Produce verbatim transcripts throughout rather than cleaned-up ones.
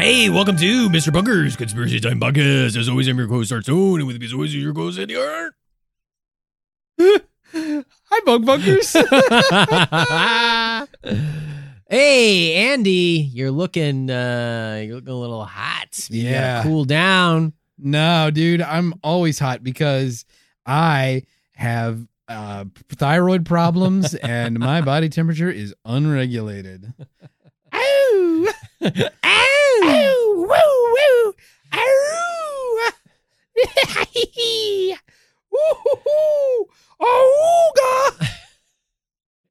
Hey, welcome to Mister Bunker's Conspiracy Time Podcast. As always, I'm your co-host, Art Stone, and with me as always is your co-host, Andy Hart. Hi, Bunk Bunkers. Hey, Andy, you're looking, uh, you're looking a little hot. You yeah, gotta cool down. No, dude, I'm always hot because I have uh, thyroid problems, and my body temperature is unregulated. Ow! Ow! Ow, woo, woo, ow, woo, oh, God.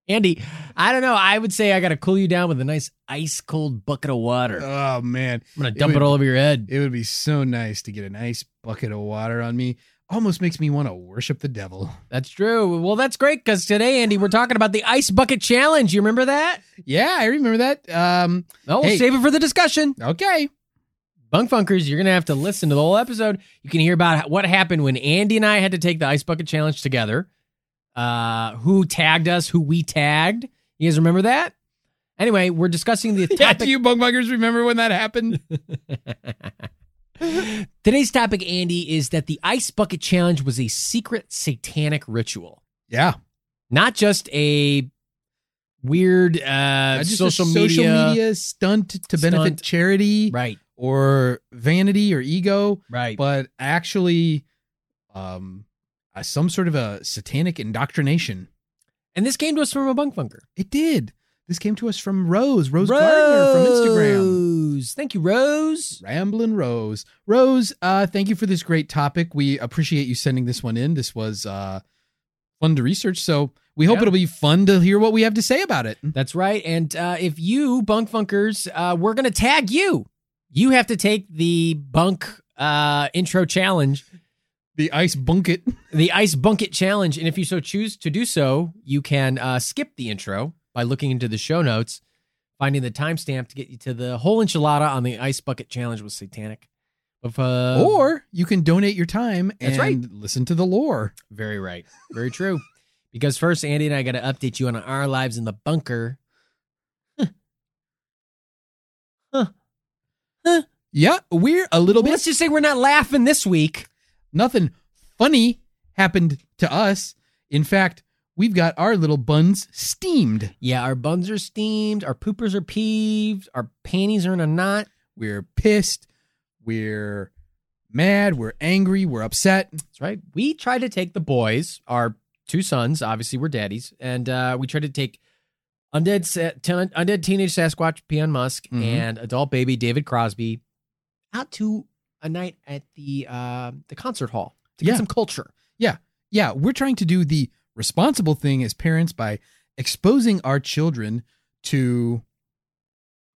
Andy, I don't know. I would say I got to cool you down with a nice ice cold bucket of water. Oh, man. I'm going to dump it, would, it all over your head. It would be so nice to get a nice bucket of water on me. Almost makes me want to worship the devil. That's true. Well, that's great because today, Andy, we're talking about the Ice Bucket Challenge. You remember that? Yeah, I remember that. Um, oh, hey. We'll save it for the discussion. Okay. Bunk Funkers, you're going to have to listen to the whole episode. You can hear about what happened when Andy and I had to take the Ice Bucket Challenge together. Uh, who tagged us, who we tagged. You guys remember that? Anyway, we're discussing the topic. Yeah, do you Bunk Funkers remember when that happened? Today's topic, Andy, is that the Ice Bucket Challenge was a secret satanic ritual. Yeah. Not just a weird uh, just social, a social media, media stunt to stunt. benefit charity. Right. Or vanity or ego. Right. But actually um, uh, some sort of a satanic indoctrination. And this came to us from a Bunk Bunker. It did. This came to us from Rose, Rose, Rose Gardner from Instagram. Rose, thank you, Rose. Ramblin' Rose. Rose, uh, thank you for this great topic. We appreciate you sending this one in. This was uh, fun to research, so we hope yeah. it'll be fun to hear what we have to say about it. That's right, and uh, if you, Bunk Funkers, uh, we're going to tag you. You have to take the Bunk uh, Intro Challenge. The Ice Bunket. The Ice Bunket Challenge, and if you so choose to do so, you can uh, skip the intro by looking into the show notes, finding the timestamp to get you to the whole enchilada on the Ice Bucket Challenge with satanic. Uh, or you can donate your time and that's right. listen to the lore. Very right. Very true. Because first, Andy and I got to update you on our lives in the bunker. Huh. Huh. Huh. Yeah, we're a little well, bit. Let's just say we're not laughing this week. Nothing funny happened to us. In fact, we've got our little buns steamed. Yeah, our buns are steamed. Our poopers are peeved. Our panties are in a knot. We're pissed. We're mad. We're angry. We're upset. That's right. We tried to take the boys, our two sons, obviously we're daddies, and uh, we tried to take undead undead teenage Sasquatch Elon Musk mm-hmm. and adult baby David Crosby out to a night at the uh, the concert hall to yeah. get some culture. Yeah. Yeah. We're trying to do the responsible thing as parents by exposing our children to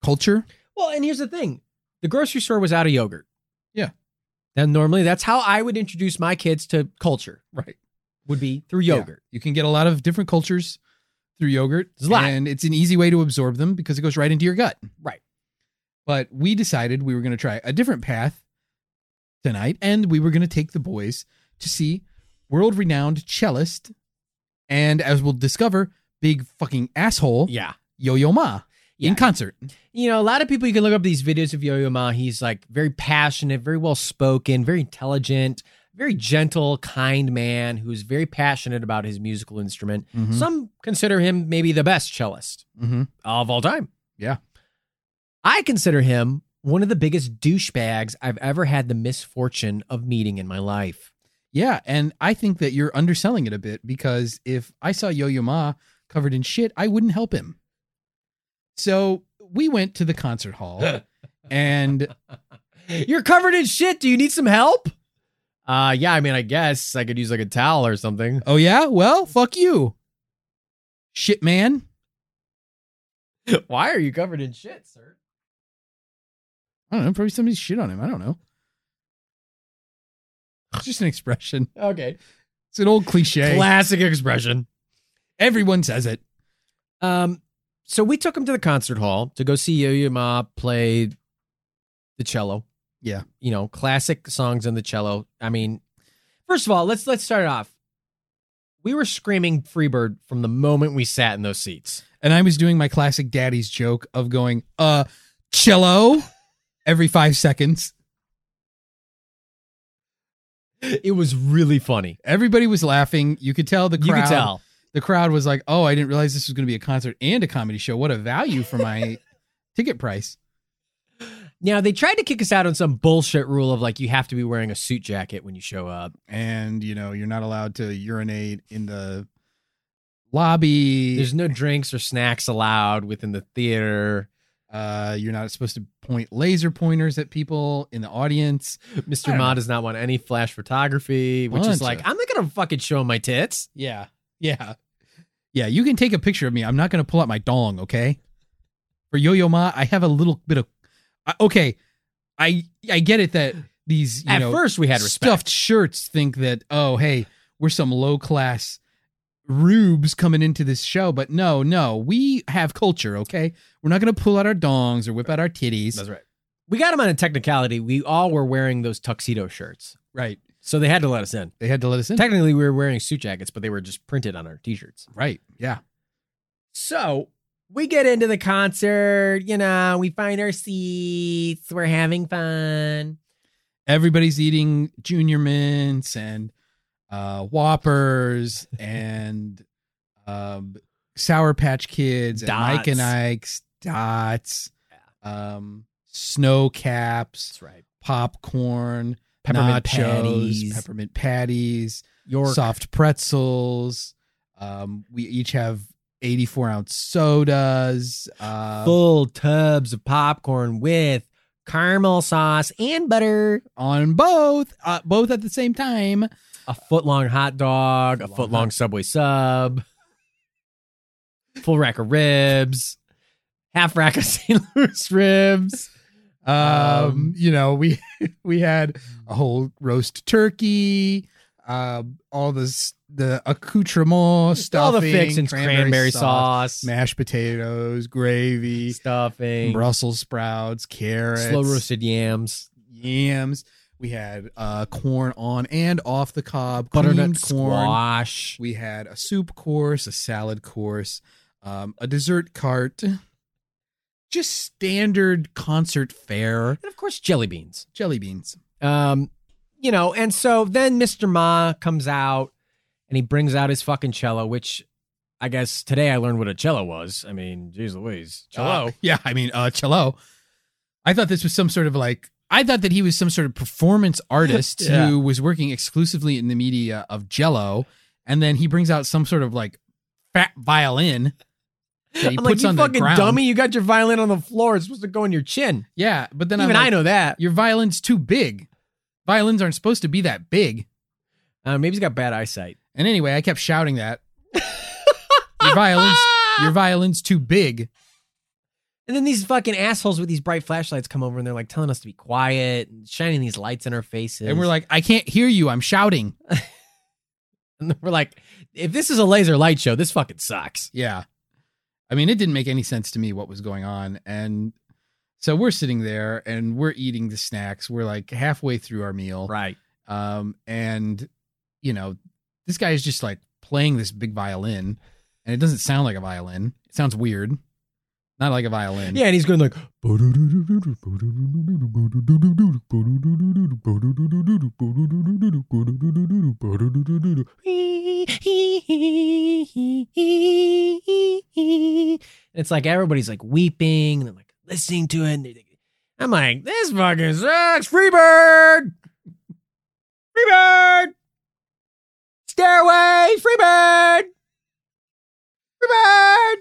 culture. Well, and here's the thing. The grocery store was out of yogurt. Yeah. And normally that's how I would introduce my kids to culture. Right. Would be through yogurt. Yeah. You can get a lot of different cultures through yogurt. There's a lot. And it's an easy way to absorb them because it goes right into your gut. Right. But we decided we were going to try a different path tonight, and we were going to take the boys to see world-renowned cellist and, as we'll discover, big fucking asshole, yeah, Yo-Yo Ma. Yeah. In concert. You know, a lot of people, you can look up these videos of Yo-Yo Ma. He's like very passionate, very well-spoken, very intelligent, very gentle, kind man who's very passionate about his musical instrument. Mm-hmm. Some consider him maybe the best cellist mm-hmm. of all time. Yeah. I consider him one of the biggest douchebags I've ever had the misfortune of meeting in my life. Yeah, and I think that you're underselling it a bit, because if I saw Yo-Yo Ma covered in shit, I wouldn't help him. So we went to the concert hall and you're covered in shit. Do you need some help? Uh, yeah, I mean, I guess I could use like a towel or something. Oh, yeah. Well, fuck you, shit man. Why are you covered in shit, sir? I don't know. Probably somebody's shit on him. I don't know. It's just an expression. Okay. It's an old cliche. Classic expression. Everyone says it. Um, So we took him to the concert hall to go see Yo-Yo Ma play the cello. Yeah. You know, classic songs on the cello. I mean, first of all, let's let's start it off. We were screaming Freebird from the moment we sat in those seats. And I was doing my classic daddy's joke of going, uh, cello every five seconds. It was really funny. Everybody was laughing. You could tell the crowd. You could tell. The crowd was like, oh, I didn't realize this was going to be a concert and a comedy show. What a value for my ticket price. Now, they tried to kick us out on some bullshit rule of like, you have to be wearing a suit jacket when you show up. And, you know, you're not allowed to urinate in the lobby. There's no drinks or snacks allowed within the theater. Uh, you're not supposed to point laser pointers at people in the audience. Mister Ma does not want any flash photography, which is like, I'm not going to fucking show my tits. Yeah. Yeah. Yeah, you can take a picture of me. I'm not going to pull out my dong, okay? For Yo-Yo Ma, I have a little bit of... Uh, okay, I I get it that these, you At know... At first, we had respect. Stuffed shirts think that, oh, hey, we're some low-class rubes coming into this show, but no, no, we have culture, okay? We're not going to pull out our dongs or whip out our titties. That's right. We got them on a technicality. We all were wearing those tuxedo shirts. Right. So they had to let us in. They had to let us in. Technically, we were wearing suit jackets, but they were just printed on our T-shirts. Right. Yeah. So we get into the concert. You know, we find our seats. We're having fun. Everybody's eating Junior Mints and uh, Whoppers and um, Sour Patch Kids. Dots. And Mike and Ike's. Dots. Yeah. Um, snow caps. That's right. Popcorn. Peppermint nachos, patties, peppermint patties, York. Soft pretzels. Um, we each have eighty-four ounce sodas, uh, full tubs of popcorn with caramel sauce and butter on both, uh, both at the same time. A foot long hot dog, a foot long Subway sub, full rack of ribs, half rack of Saint Louis ribs. Um, um, you know, we, we had a whole roast turkey, uh, all this, the accoutrement, stuffing, all the fixings, cranberry, cranberry sauce, sauce, mashed potatoes, gravy, stuffing, Brussels sprouts, carrots, slow roasted yams, yams. We had, uh, corn on and off the cob, butternut corn, squash. We had a soup course, a salad course, um, a dessert cart. Just standard concert fare. And of course, jelly beans. Jelly beans. Um, you know, and so then Mister Ma comes out and he brings out his fucking cello, which I guess today I learned what a cello was. I mean, geez Louise. Cello. Uh, yeah, I mean, uh, cello. I thought this was some sort of like, I thought that he was some sort of performance artist yeah. who was working exclusively in the media of jello. And then he brings out some sort of like fat violin. I'm like, you fucking dummy, you got your violin on the floor. It's supposed to go on your chin. Yeah, but then even I'm like, I know that. Your violin's too big. Violins aren't supposed to be that big. Uh, maybe he's got bad eyesight. And anyway, I kept shouting that. your violin's your violin's too big. And then these fucking assholes with these bright flashlights come over and they're like telling us to be quiet and shining these lights in our faces. And we're like, I can't hear you. I'm shouting. And we're like, if this is a laser light show, this fucking sucks. Yeah. I mean, it didn't make any sense to me what was going on. And So we're sitting there and we're eating the snacks. We're like halfway through our meal. Right. Um, and, you know, this guy is just like playing this big violin, and it doesn't sound like a violin. It sounds weird. Not like a violin. Yeah, and he's going like, it's like everybody's like weeping, and they're like listening to it. And I'm like, this fucking sucks. Freebird! Freebird! Stairway! Freebird! Freebird!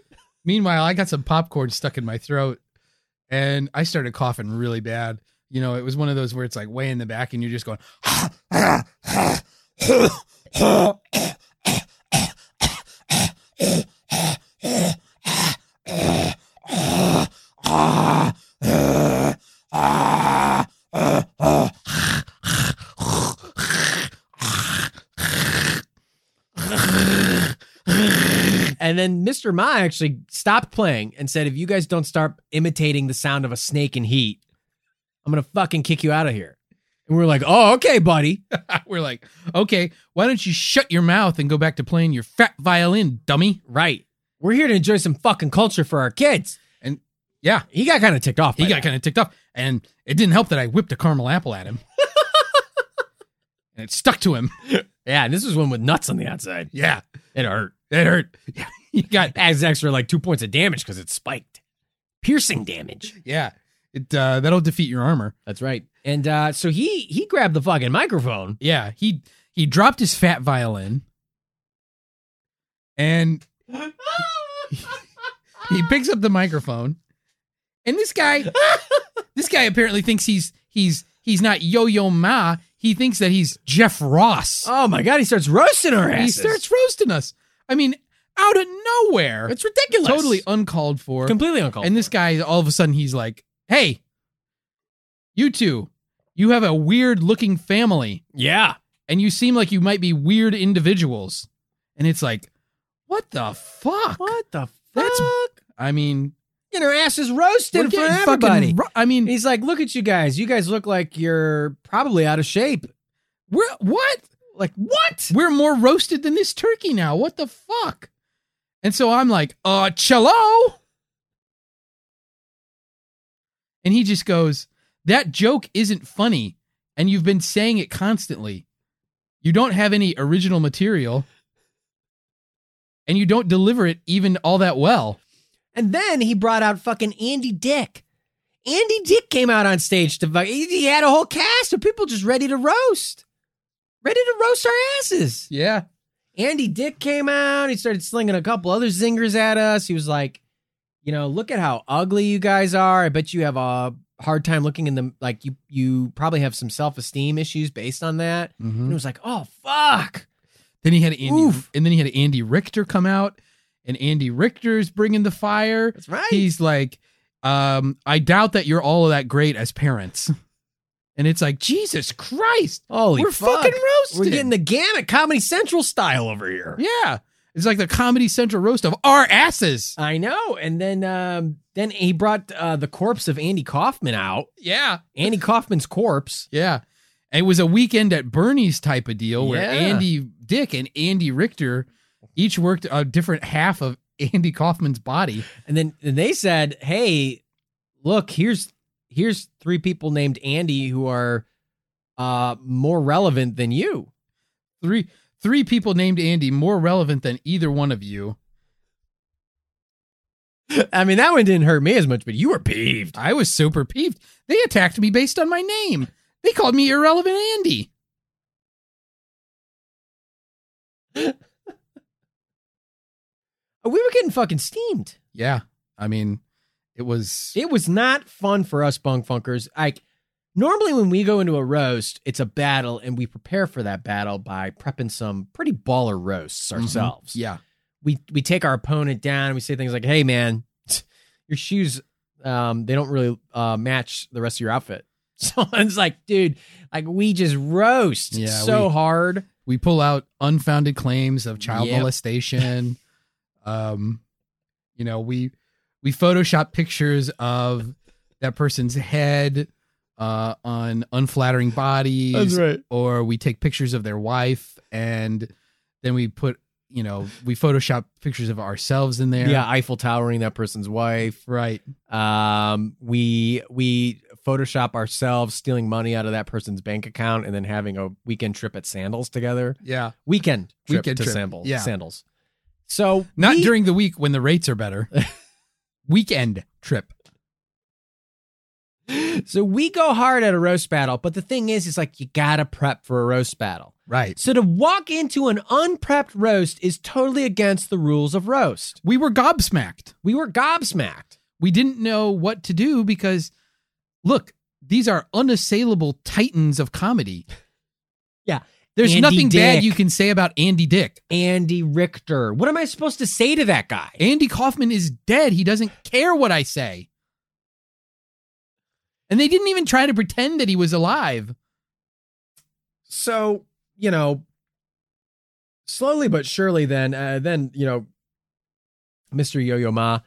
Meanwhile, I got some popcorn stuck in my throat, and I started coughing really bad. You know, it was one of those where it's like way in the back, and you're just going. And then Mister Ma actually stopped playing and said, if you guys don't start imitating the sound of a snake in heat, I'm going to fucking kick you out of here. And we're like, oh, okay, buddy. We're like, okay, why don't you shut your mouth and go back to playing your fat violin, dummy? Right. We're here to enjoy some fucking culture for our kids. And yeah, he got kind of ticked off. He got kind of ticked off. And it didn't help that I whipped a caramel apple at him. And it stuck to him. Yeah. And this was one with nuts on the outside. Yeah. It hurt. It hurt. Yeah. You got adds extra like two points of damage because it's spiked. Piercing damage. Yeah. It uh, that'll defeat your armor. That's right. And uh, so he he grabbed the fucking microphone. Yeah. He he dropped his fat violin. And he, he picks up the microphone. And this guy this guy apparently thinks he's he's he's not Yo-Yo Ma. He thinks that he's Jeff Ross. Oh my God, he starts roasting our asses. He starts roasting us. I mean, out of nowhere. It's ridiculous. Totally uncalled for. Completely uncalled for. And this guy, all of a sudden, he's like, hey, you two, you have a weird-looking family. Yeah. And you seem like you might be weird individuals. And it's like, what the fuck? What the fuck? That's, I mean... And her ass is roasted for everybody. Ro- I mean... He's like, look at you guys. You guys look like you're probably out of shape. We're, what? Like, what? We're more roasted than this turkey now. What the fuck? And so I'm like, uh, cello. And he just goes, that joke isn't funny. And you've been saying it constantly. You don't have any original material. And you don't deliver it even all that well. And then he brought out fucking Andy Dick. Andy Dick came out on stage to fuck. He had a whole cast of people just ready to roast. Ready to roast our asses. Yeah. Andy Dick came out. He started slinging a couple other zingers at us. He was like, you know, look at how ugly you guys are. I bet you have a hard time looking in the, like, you you probably have some self-esteem issues based on that. Mm-hmm. And it was like, oh, fuck. Then he had Andy, Oof. and then he had Andy Richter come out, and Andy Richter's bringing the fire. That's right. He's like, um, I doubt that you're all that great as parents. And it's like, Jesus Christ. Holy We're fuck. fucking roasted. We're getting the gamut Comedy Central style over here. Yeah. It's like the Comedy Central roast of our asses. I know. And then um, then he brought uh, the corpse of Andy Kaufman out. Yeah. Andy Kaufman's corpse. Yeah. And it was a Weekend at Bernie's type of deal where yeah. Andy Dick and Andy Richter each worked a different half of Andy Kaufman's body. And then and they said, hey, look, here's... Here's three people named Andy who are uh, more relevant than you. Three three people named Andy more relevant than either one of you. I mean, that one didn't hurt me as much, but you were peeved. I was super peeved. They attacked me based on my name. They called me Irrelevant Andy. We were getting fucking steamed. Yeah, I mean... It was it was not fun for us bunk funkers. Like normally when we go into a roast, it's a battle and we prepare for that battle by prepping some pretty baller roasts ourselves. Mm-hmm. Yeah. We we take our opponent down and we say things like, hey man, your shoes um, they don't really uh, match the rest of your outfit. So it's like, dude, like we just roast yeah, so we, hard. We pull out unfounded claims of child yep. molestation. um, you know, we We Photoshop pictures of that person's head uh, on unflattering bodies. That's right. Or we take pictures of their wife and then we put, you know, we Photoshop pictures of ourselves in there. Yeah. Eiffel Towering that person's wife. Right. Um, we, we Photoshop ourselves stealing money out of that person's bank account and then having a weekend trip at Sandals together. Yeah. Weekend trip weekend to trip. Sandals. Yeah. Sandals. So not we, during the week when the rates are better. Weekend trip. So we go hard at a roast battle, but the thing is, it's like you gotta prep for a roast battle. Right. So to walk into an unprepped roast is totally against the rules of roast. We were gobsmacked. We were gobsmacked. We didn't know what to do because, look, these are unassailable titans of comedy. Yeah. There's Andy nothing Dick. Bad you can say about Andy Dick. Andy Richter. What am I supposed to say to that guy? Andy Kaufman is dead. He doesn't care what I say. And they didn't even try to pretend that he was alive. So, you know, slowly but surely then, uh, then, you know, Mister Yo-Yo Ma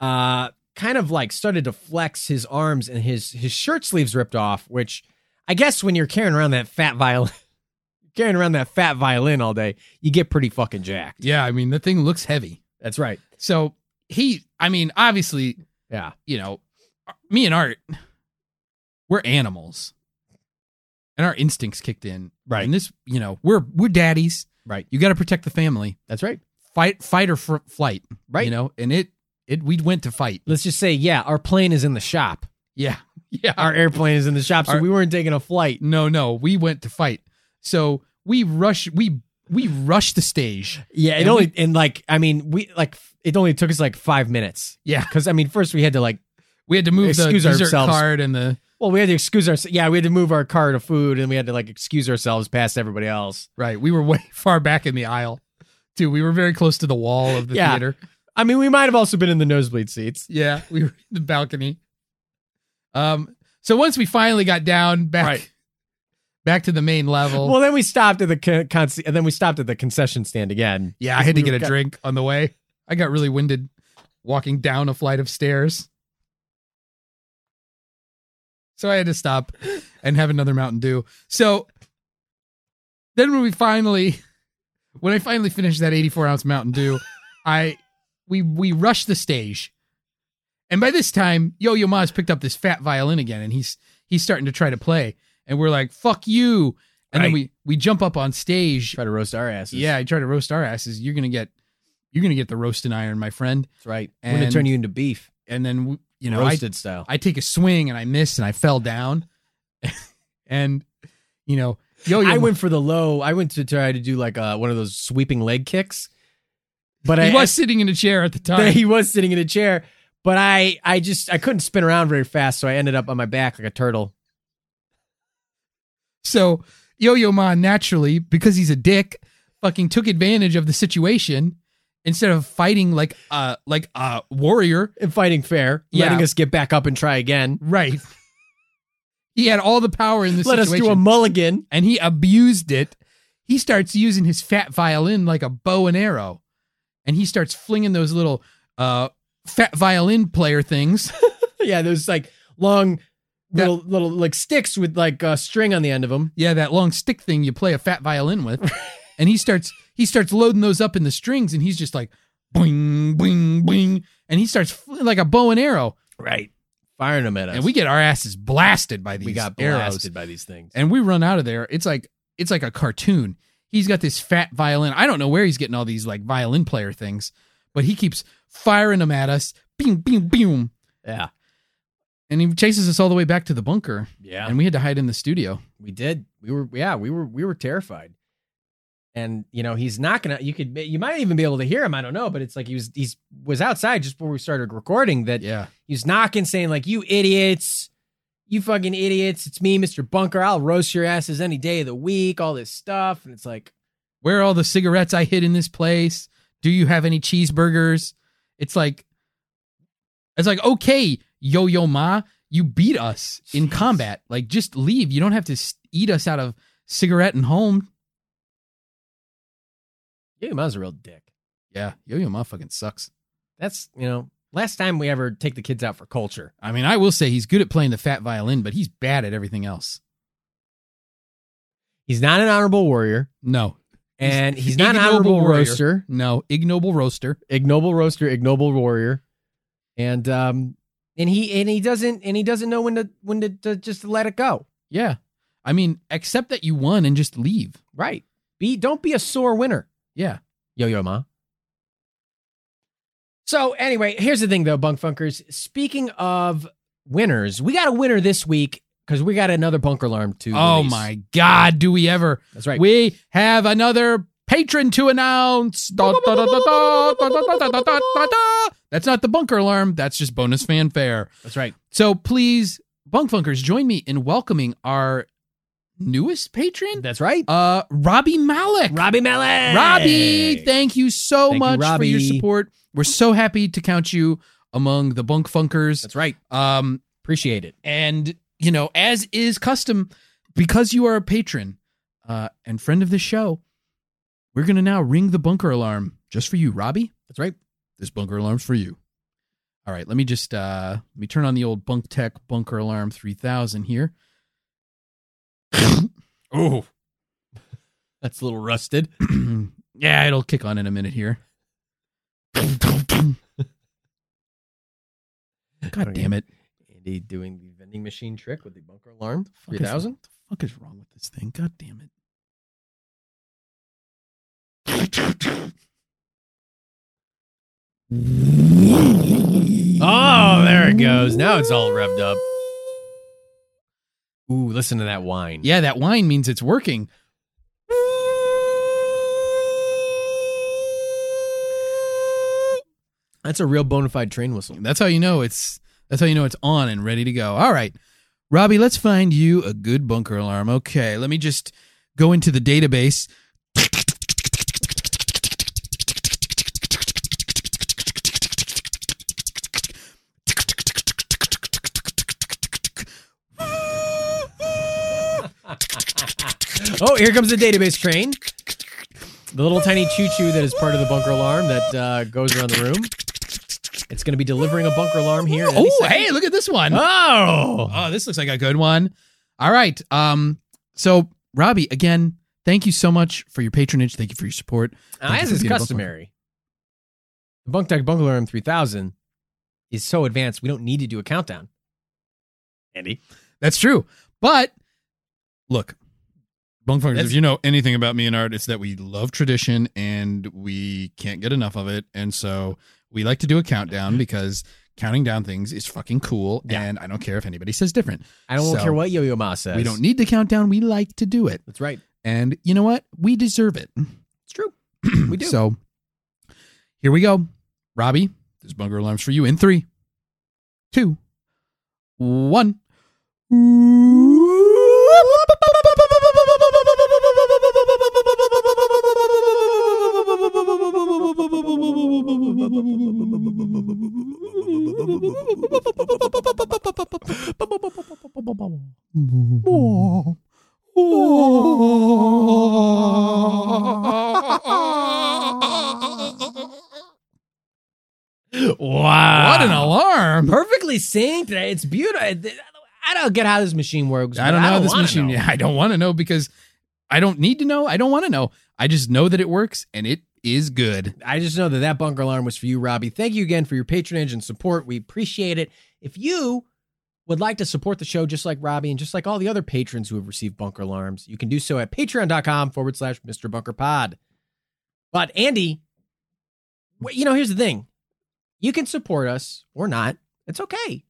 uh, kind of like started to flex his arms and his, his shirt sleeves ripped off, which I guess when you're carrying around that fat violin, carrying around that fat violin all day, you get pretty fucking jacked. Yeah. I mean, the thing looks heavy. That's right. So he, I mean, obviously, yeah, you know, me and Art, we're animals, and our instincts kicked in. Right, and this, you know, we're we're daddies. Right, you got to protect the family. That's right. Fight, fight or fr- flight. Right, you know, and it, it, we went to fight. Let's just say, yeah, our plane is in the shop. Yeah, yeah, our airplane is in the shop, so our, we weren't taking a flight. No, no, we went to fight. So we rush, we we rushed the stage. Yeah, it and only we, and like I mean, we like it only took us like five minutes. Yeah, because I mean, first we had to like we had to move the dessert ourselves. Card and the. Well, we had to excuse ourselves. Yeah, we had to move our cart of food, and we had to like excuse ourselves past everybody else. Right. We were way far back in the aisle, too. We were very close to the wall of the yeah. theater. I mean, we might have also been in the nosebleed seats. Yeah, we were in the balcony. Um. So once we finally got down back, right. back to the main level. Well, then we stopped at the con- con- and then we stopped at the concession stand again. Yeah, I had we to get a got- drink on the way. I got really winded walking down a flight of stairs. So I had to stop and have another Mountain Dew. So then when we finally, when I finally finished that eighty-four ounce Mountain Dew, I, we, we rushed the stage. And by this time, Yo-Yo Ma's picked up this fat violin again, and he's, he's starting to try to play. And we're like, fuck you. And right. then we, we jump up on stage. Try to roast our asses. Yeah. I try to roast our asses. You're going to get, you're going to get the roasting iron, my friend. That's right. And we're going to turn you into beef. And then we, You know, roasted I, style. I take a swing and I miss and I fell down, and you know, yo, I went for the low. I went to try to do like a, one of those sweeping leg kicks, but he I was sitting in a chair at the time. He was sitting in a chair, but I, I just, I couldn't spin around very fast, so I ended up on my back like a turtle. So Yo-Yo Ma naturally, because he's a dick, fucking took advantage of the situation. Instead of fighting like uh like a warrior and fighting fair, yeah. letting us get back up and try again. Right. He had all the power in this Let situation. Let us do a mulligan. And he abused it. He starts using his fat violin like a bow and arrow. And he starts flinging those little uh fat violin player things. Yeah, those like long that, little little like sticks with like a string on the end of them. Yeah, that long stick thing you play a fat violin with. And he starts he starts loading those up in the strings, and he's just like, boing, boing, boing. And he starts fl- like a bow and arrow. Right. Firing them at us. And we get our asses blasted by these We got blasted arrows. By these things. And we run out of there. It's like it's like a cartoon. He's got this fat violin. I don't know where he's getting all these like violin player things, but he keeps firing them at us. Bing, bing, boom. Yeah. And he chases us all the way back to the bunker. Yeah. And we had to hide in the studio. We did. We were, yeah, we were, we were terrified. And, you know, he's not going to, you could, you might even be able to hear him. I don't know. But it's like he was, he's was outside just before we started recording that yeah. he was knocking, saying like, you idiots, you fucking idiots. It's me, Mister Bunker. I'll roast your asses any day of the week, all this stuff. And it's like, where are all the cigarettes I hid in this place? Do you have any cheeseburgers? It's like, it's like, okay, Yo-Yo Ma, you beat us Jeez. in combat. Like, just leave. You don't have to eat us out of cigarette and home. Yo-Yo Ma's a real dick. Yeah, Yo-Yo Ma fucking sucks. That's, you know, Last time we ever take the kids out for culture. I mean, I will say he's good at playing the fat violin, but he's bad at everything else. He's not an honorable warrior. No. And he's, he's not an honorable roaster. No, ignoble roaster. Ignoble roaster, ignoble warrior. And um and he and he doesn't and he doesn't know when to when to, to just let it go. Yeah. I mean, accept that you won and just leave. Right. Be don't be a sore winner. Yeah. Yo-Yo Ma. So anyway, here's the thing though, Bunk Funkers. Speaking of winners, we got a winner this week. Because we got another Bunker Alarm to release. Oh, my God. Do we ever? That's right. We have another patron to announce. That's not the Bunker Alarm. That's just bonus fanfare. That's right. So please, Bunk Funkers, join me in welcoming our newest patron. That's right. Uh, Robbie Malik. Robbie Malik. Robbie, thank you so thank much you, for your support. We're so happy to count you among the Bunk Funkers. That's right. Um, Appreciate it. And... you know, as is custom, because you are a patron uh, and friend of the show, we're going to now ring the bunker alarm just for you, Robbie. That's right. This bunker alarm's for you. All right, let me just uh, let me turn on the old Bunk Tech Bunker Alarm three thousand here. Oh, that's a little rusted. Yeah, it'll kick on in a minute here. God damn it. Andy doing the vending machine trick with the bunker alarm three thousand. What the fuck is wrong with this thing? God damn it. Oh, there it goes. Now it's all revved up. Ooh, listen to that whine. Yeah, that whine means it's working. That's a real bona fide train whistle. That's how you know it's... That's how you know it's on and ready to go. All right, Robbie, let's find you a good bunker alarm. Okay, let me just go into the database. Oh, here comes the database train. The little tiny choo-choo that is part of the bunker alarm that uh, goes around the room. It's going to be delivering a bunker alarm here. Oh, hey, look at this one. Oh, oh, this looks like a good one. All right. Um. So, Robbie, again, thank you so much for your patronage. Thank you for your support. Thank As you is customary, the Bunk Tech Bunker Alarm three thousand is so advanced, we don't need to do a countdown. Andy. That's true. But, look, Bunk Funkers, if you know anything about me and art, it's that we love tradition and we can't get enough of it. And so... we like to do a countdown because counting down things is fucking cool, yeah. And I don't care if anybody says different. I don't so, care what Yo-Yo Ma says. We don't need the countdown. We like to do it. That's right. And you know what? We deserve it. It's true. We do. So here we go. Robbie, this bunker alarm's for you in three, two, one. Wow. What an alarm. Perfectly synced. It's beautiful. I don't get how this machine works. I don't know how this machine. I don't want to know because I don't need to know. I don't want to know. I just know that it works and it is good. I just know that that bunker alarm was for you, Robbie. Thank you again for your patronage and support. We appreciate it. If you would like to support the show just like Robbie and just like all the other patrons who have received bunker alarms, you can do so at patreon.com forward slash Mister Bunker Pod. But Andy, you know, here's the thing. You can support us or not. It's okay.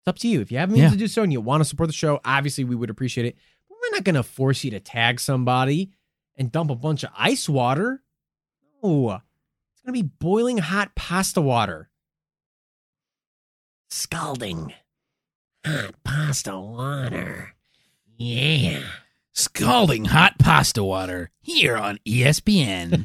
It's up to you. If you have means yeah. to do so and you want to support the show, obviously we would appreciate it. But we're not going to force you to tag somebody and dump a bunch of ice water. Oh, it's going to be boiling hot pasta water. Scalding hot pasta water. Yeah. Scalding hot pasta water here on E S P N.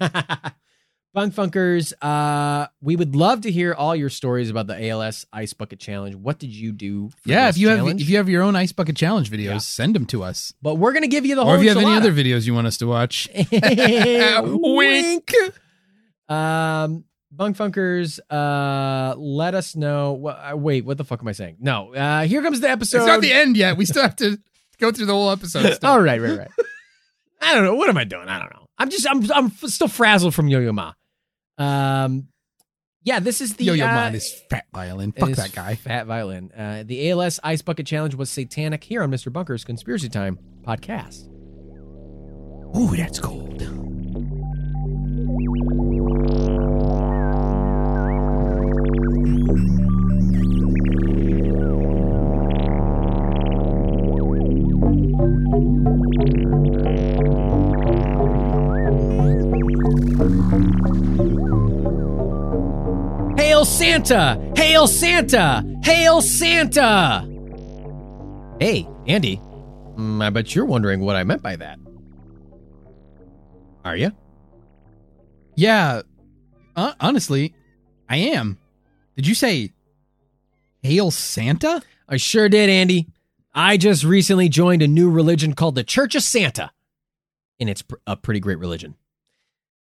Bunk Funkers, uh, we would love to hear all your stories about the A L S Ice Bucket Challenge. What did you do? For yeah, this if you challenge? have if you have your own Ice Bucket Challenge videos, yeah. send them to us. But we're gonna give you the whole. Or if you have enchilada. Any other videos you want us to watch, wink. Um, Bunkfunkers, uh, let us know. What, wait, what the fuck am I saying? No, uh, here comes the episode. It's not the end yet. We still have to go through the whole episode. Still. All right, right, right. I don't know. What am I doing? I don't know. I'm just, I'm, I'm still frazzled from Yo-Yo Ma. Um, yeah, this is the Yo-Yo uh, Ma. Is fat violin. Fuck that guy. Fat violin. Uh, the A L S Ice Bucket Challenge was satanic. Here on Mister Bunker's Conspiracy Time podcast. Ooh, that's cold. Hail Santa! Hail Santa! Hail Santa! Hey, Andy. Mm, I bet you're wondering what I meant by that. Are you? Yeah. Uh, honestly, I am. Did you say Hail Santa? I sure did, Andy. I just recently joined a new religion called the Church of Santa. And it's pr- a pretty great religion.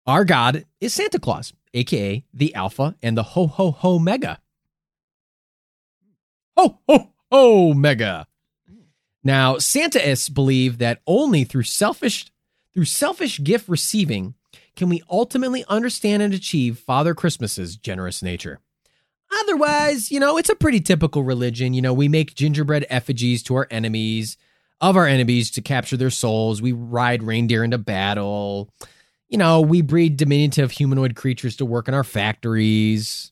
Our God is Santa Claus, a k a the Alpha and the Ho Ho Ho Mega. Ho Ho Ho Mega. Now, Santaists believe that only through selfish, through selfish gift receiving can we ultimately understand and achieve Father Christmas's generous nature. Otherwise, you know, it's a pretty typical religion. You know, we make gingerbread effigies to our enemies, of our enemies to capture their souls. We ride reindeer into battle. You know, we breed diminutive humanoid creatures to work in our factories.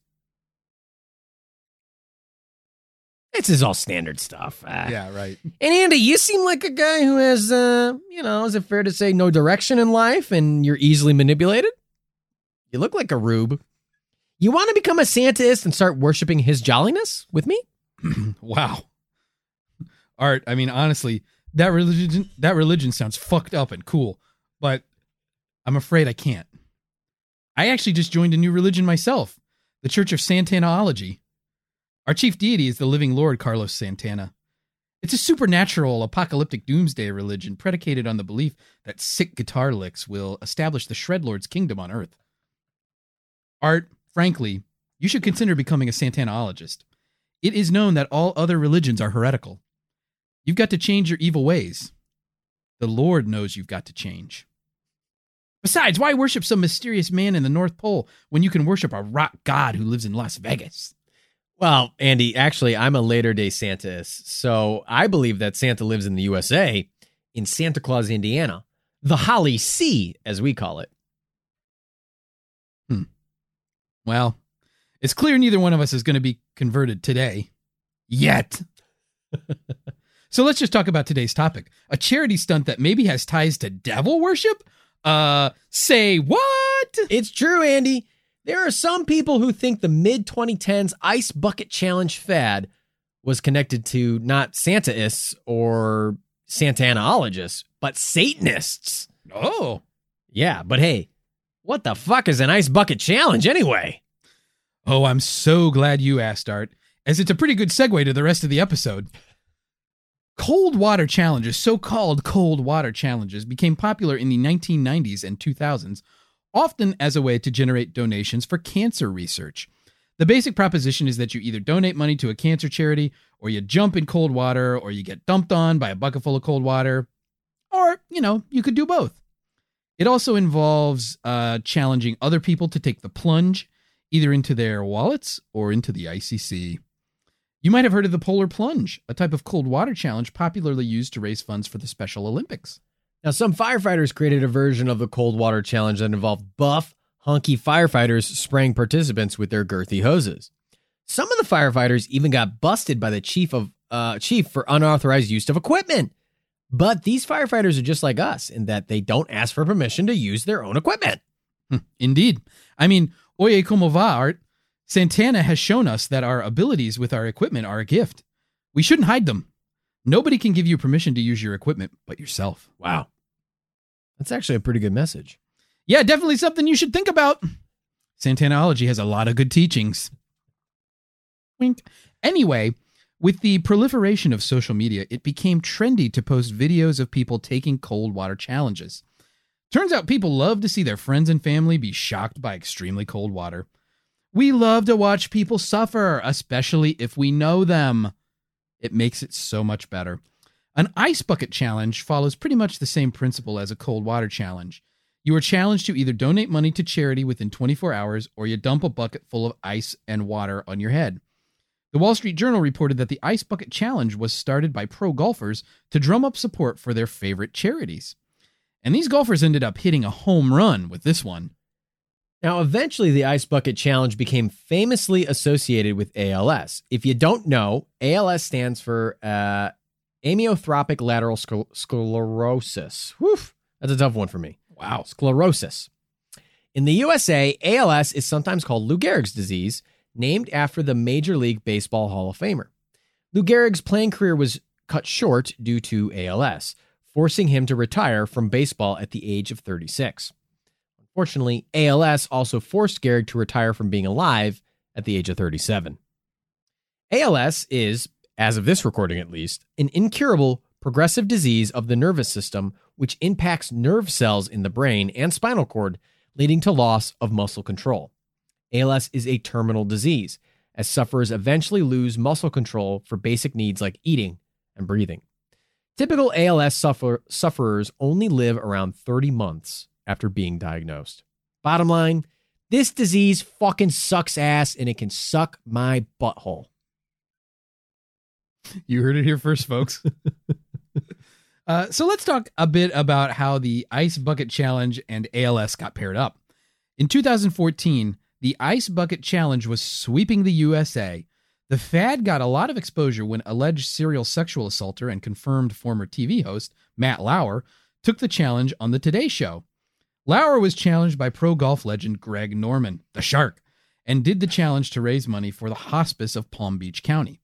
This is all standard stuff. Uh, yeah, right. And Andy, you seem like a guy who has, uh, you know, is it fair to say no direction in life and you're easily manipulated? You look like a rube. You want to become a Santaist and start worshiping his jolliness with me? Wow. Art, I mean, honestly, that religion that religion sounds fucked up and cool, but I'm afraid I can't. I actually just joined a new religion myself, the Church of Santanaology. Our chief deity is the living Lord Carlos Santana. It's a supernatural, apocalyptic doomsday religion predicated on the belief that sick guitar licks will establish the Shred Lord's kingdom on Earth. Art, frankly, you should consider becoming a Santanaologist. It is known that all other religions are heretical. You've got to change your evil ways. The Lord knows you've got to change. Besides, why worship some mysterious man in the North Pole when you can worship a rock god who lives in Las Vegas? Well, Andy, actually, I'm a later-day Santaist, so I believe that Santa lives in the U S A, in Santa Claus, Indiana. The Holly Sea, as we call it. Hmm. Well, it's clear neither one of us is going to be converted today. Yet. So let's just talk about today's topic. A charity stunt that maybe has ties to devil worship? Uh, say what? It's true, Andy. There are some people who think the mid twenty tens Ice Bucket Challenge fad was connected to not Santaists or Santanaologists, but Satanists. Oh. Yeah, but hey. What the fuck is an ice bucket challenge anyway? Oh, I'm so glad you asked, Art, as it's a pretty good segue to the rest of the episode. Cold water challenges, so-called cold water challenges, became popular in the nineteen nineties and two thousands, often as a way to generate donations for cancer research. The basic proposition is that you either donate money to a cancer charity, or you jump in cold water, or you get dumped on by a bucket full of cold water, or, you know, you could do both. It also involves uh, challenging other people to take the plunge, either into their wallets or into the I C C. You might have heard of the polar plunge, a type of cold water challenge popularly used to raise funds for the Special Olympics. Now, some firefighters created a version of the cold water challenge that involved buff, hunky firefighters spraying participants with their girthy hoses. Some of the firefighters even got busted by the chief of uh, chief for unauthorized use of equipment. But these firefighters are just like us in that they don't ask for permission to use their own equipment. Indeed. I mean, oye, como va, Art? Santana has shown us that our abilities with our equipment are a gift. We shouldn't hide them. Nobody can give you permission to use your equipment but yourself. Wow. That's actually a pretty good message. Yeah, definitely something you should think about. Santanaology has a lot of good teachings. Wink. Anyway... With the proliferation of social media, it became trendy to post videos of people taking cold water challenges. Turns out people love to see their friends and family be shocked by extremely cold water. We love to watch people suffer, especially if we know them. It makes it so much better. An ice bucket challenge follows pretty much the same principle as a cold water challenge. You are challenged to either donate money to charity within twenty-four hours or you dump a bucket full of ice and water on your head. The Wall Street Journal reported that the Ice Bucket Challenge was started by pro golfers to drum up support for their favorite charities. And these golfers ended up hitting a home run with this one. Now, eventually, the Ice Bucket Challenge became famously associated with A L S. If you don't know, A L S stands for uh, amyotrophic lateral scler- sclerosis. Whew, that's a tough one for me. Wow. Sclerosis. In the U S A, A L S is sometimes called Lou Gehrig's disease, named after the Major League Baseball Hall of Famer. Lou Gehrig's playing career was cut short due to A L S, forcing him to retire from baseball at the age of thirty-six. Unfortunately, A L S also forced Gehrig to retire from being alive at the age of thirty-seven. A L S is, as of this recording at least, an incurable progressive disease of the nervous system, which impacts nerve cells in the brain and spinal cord, leading to loss of muscle control. A L S is a terminal disease, as sufferers eventually lose muscle control for basic needs like eating and breathing. Typical A L S suffer- sufferers only live around thirty months after being diagnosed. Bottom line, this disease fucking sucks ass, and it can suck my butthole. You heard it here first, folks. uh, so let's talk a bit about how the Ice Bucket Challenge and A L S got paired up. In two thousand fourteen, the Ice Bucket Challenge was sweeping the U S A. The fad got a lot of exposure when alleged serial sexual assaulter and confirmed former T V host Matt Lauer took the challenge on the Today Show. Lauer was challenged by pro golf legend Greg Norman, the Shark, and did the challenge to raise money for the hospice of Palm Beach County.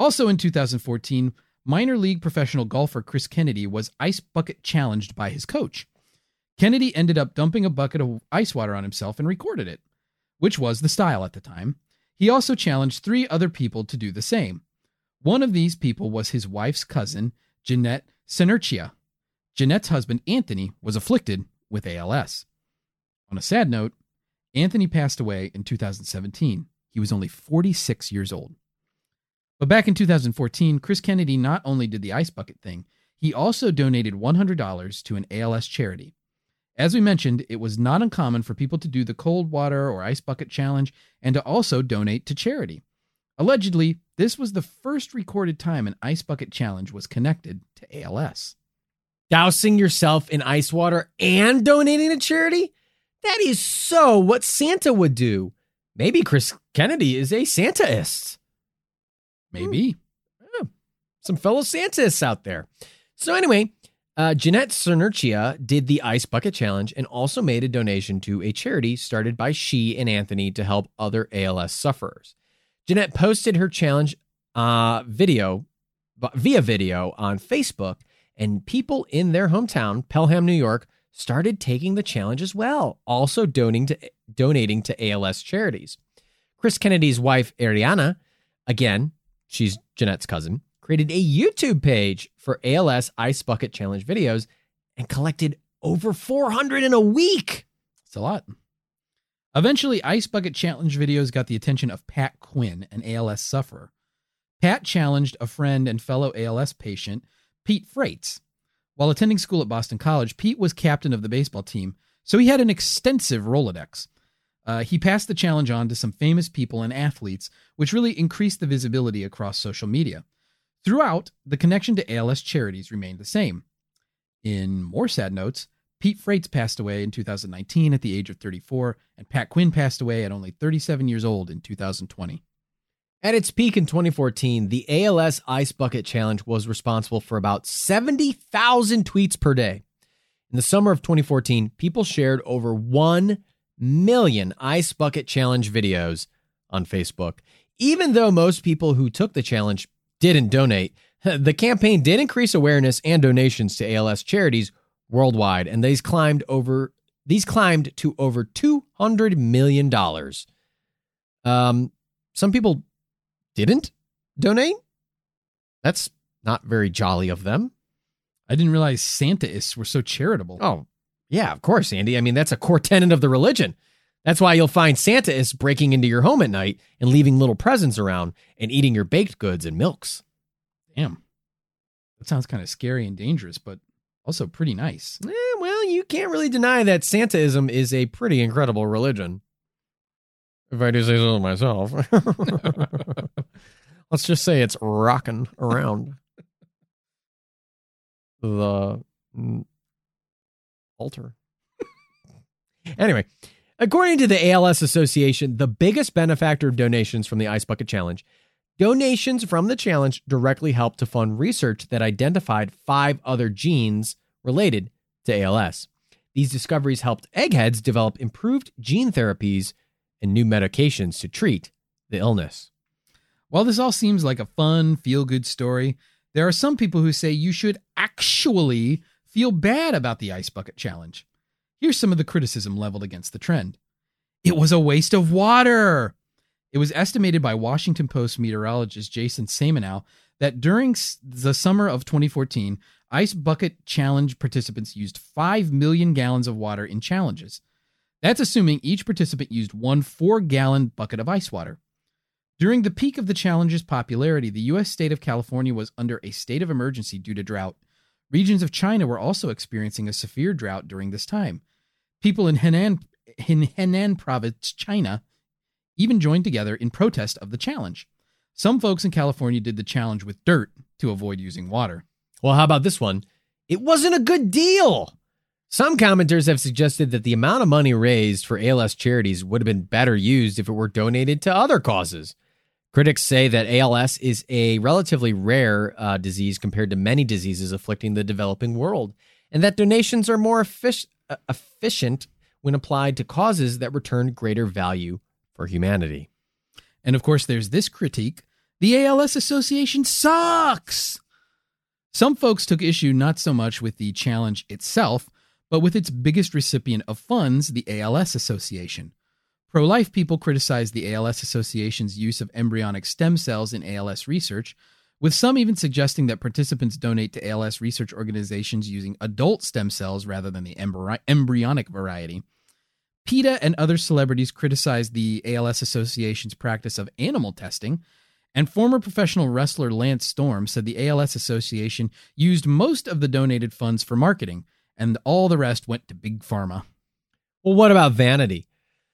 Also in two thousand fourteen, minor league professional golfer Chris Kennedy was ice bucket challenged by his coach. Kennedy ended up dumping a bucket of ice water on himself and recorded it, which was the style at the time. He also challenged three other people to do the same. One of these people was his wife's cousin, Jeanette Senerchia. Jeanette's husband, Anthony, was afflicted with A L S. On a sad note, Anthony passed away in two thousand seventeen. He was only forty-six years old. But back in two thousand fourteen, Chris Kennedy not only did the ice bucket thing, he also donated one hundred dollars to an A L S charity. As we mentioned, it was not uncommon for people to do the cold water or ice bucket challenge and to also donate to charity. Allegedly, this was the first recorded time an ice bucket challenge was connected to A L S. Dousing yourself in ice water and donating to charity? That is so what Santa would do. Maybe Chris Kennedy is a Santaist. Maybe. Hmm. Yeah. Some fellow Santaists out there. So anyway... Uh, Jeanette Senerchia did the Ice Bucket Challenge and also made a donation to a charity started by she and Anthony to help other A L S sufferers. Jeanette posted her challenge uh, video via video on Facebook, and people in their hometown, Pelham, New York, started taking the challenge as well, also donating to, donating to A L S charities. Chris Kennedy's wife, Ariana, again, she's Jeanette's cousin, created a YouTube page for A L S Ice Bucket Challenge videos and collected over four hundred in a week. It's a lot. Eventually, Ice Bucket Challenge videos got the attention of Pat Quinn, an A L S sufferer. Pat challenged a friend and fellow A L S patient, Pete Frates. While attending school at Boston College, Pete was captain of the baseball team, so he had an extensive Rolodex. Uh, he passed the challenge on to some famous people and athletes, which really increased the visibility across social media. Throughout, the connection to A L S charities remained the same. In more sad notes, Pete Frates passed away in two thousand nineteen at the age of thirty-four, and Pat Quinn passed away at only thirty-seven years old in two thousand twenty. At its peak in twenty fourteen, the A L S Ice Bucket Challenge was responsible for about seventy thousand tweets per day. In the summer of twenty fourteen, people shared over one million Ice Bucket Challenge videos on Facebook. Even though most people who took the challenge didn't donate, the campaign did increase awareness and donations to A L S charities worldwide, and these climbed over these climbed to over two hundred million dollars. Um, some people didn't donate. That's not very jolly of them. I didn't realize Santaists were so charitable. Oh, yeah, of course, Andy. I mean, that's a core tenet of the religion. That's why you'll find Santaists breaking into your home at night and leaving little presents around and eating your baked goods and milks. Damn. That sounds kind of scary and dangerous, but also pretty nice. Eh, well, you can't really deny that Santaism is a pretty incredible religion. If I do say so myself. Let's just say it's rocking around the altar. Anyway, according to the A L S Association, the biggest benefactor of donations from the Ice Bucket Challenge, donations from the challenge directly helped to fund research that identified five other genes related to A L S. These discoveries helped eggheads develop improved gene therapies and new medications to treat the illness. While this all seems like a fun, feel-good story, there are some people who say you should actually feel bad about the Ice Bucket Challenge. Here's some of the criticism leveled against the trend. It was a waste of water. It was estimated by Washington Post meteorologist Jason Samenow that during the summer of twenty fourteen, Ice Bucket Challenge participants used five million gallons of water in challenges. That's assuming each participant used one four-gallon bucket of ice water. During the peak of the challenge's popularity, the U S state of California was under a state of emergency due to drought. Regions of China were also experiencing a severe drought during this time. People in Henan, in Henan Province, China, even joined together in protest of the challenge. Some folks in California did the challenge with dirt to avoid using water. Well, how about this one? It wasn't a good deal. Some commenters have suggested that the amount of money raised for A L S charities would have been better used if it were donated to other causes. Critics say that A L S is a relatively rare uh, disease compared to many diseases afflicting the developing world, and that donations are more effic- uh, efficient when applied to causes that return greater value for humanity. And of course, there's this critique. The A L S Association sucks! Some folks took issue not so much with the challenge itself, but with its biggest recipient of funds, the A L S Association. Pro-life people criticized the A L S Association's use of embryonic stem cells in A L S research, with some even suggesting that participants donate to A L S research organizations using adult stem cells rather than the embry- embryonic variety. PETA and other celebrities criticized the A L S Association's practice of animal testing, and former professional wrestler Lance Storm said the A L S Association used most of the donated funds for marketing, and all the rest went to Big Pharma. Well, what about vanity?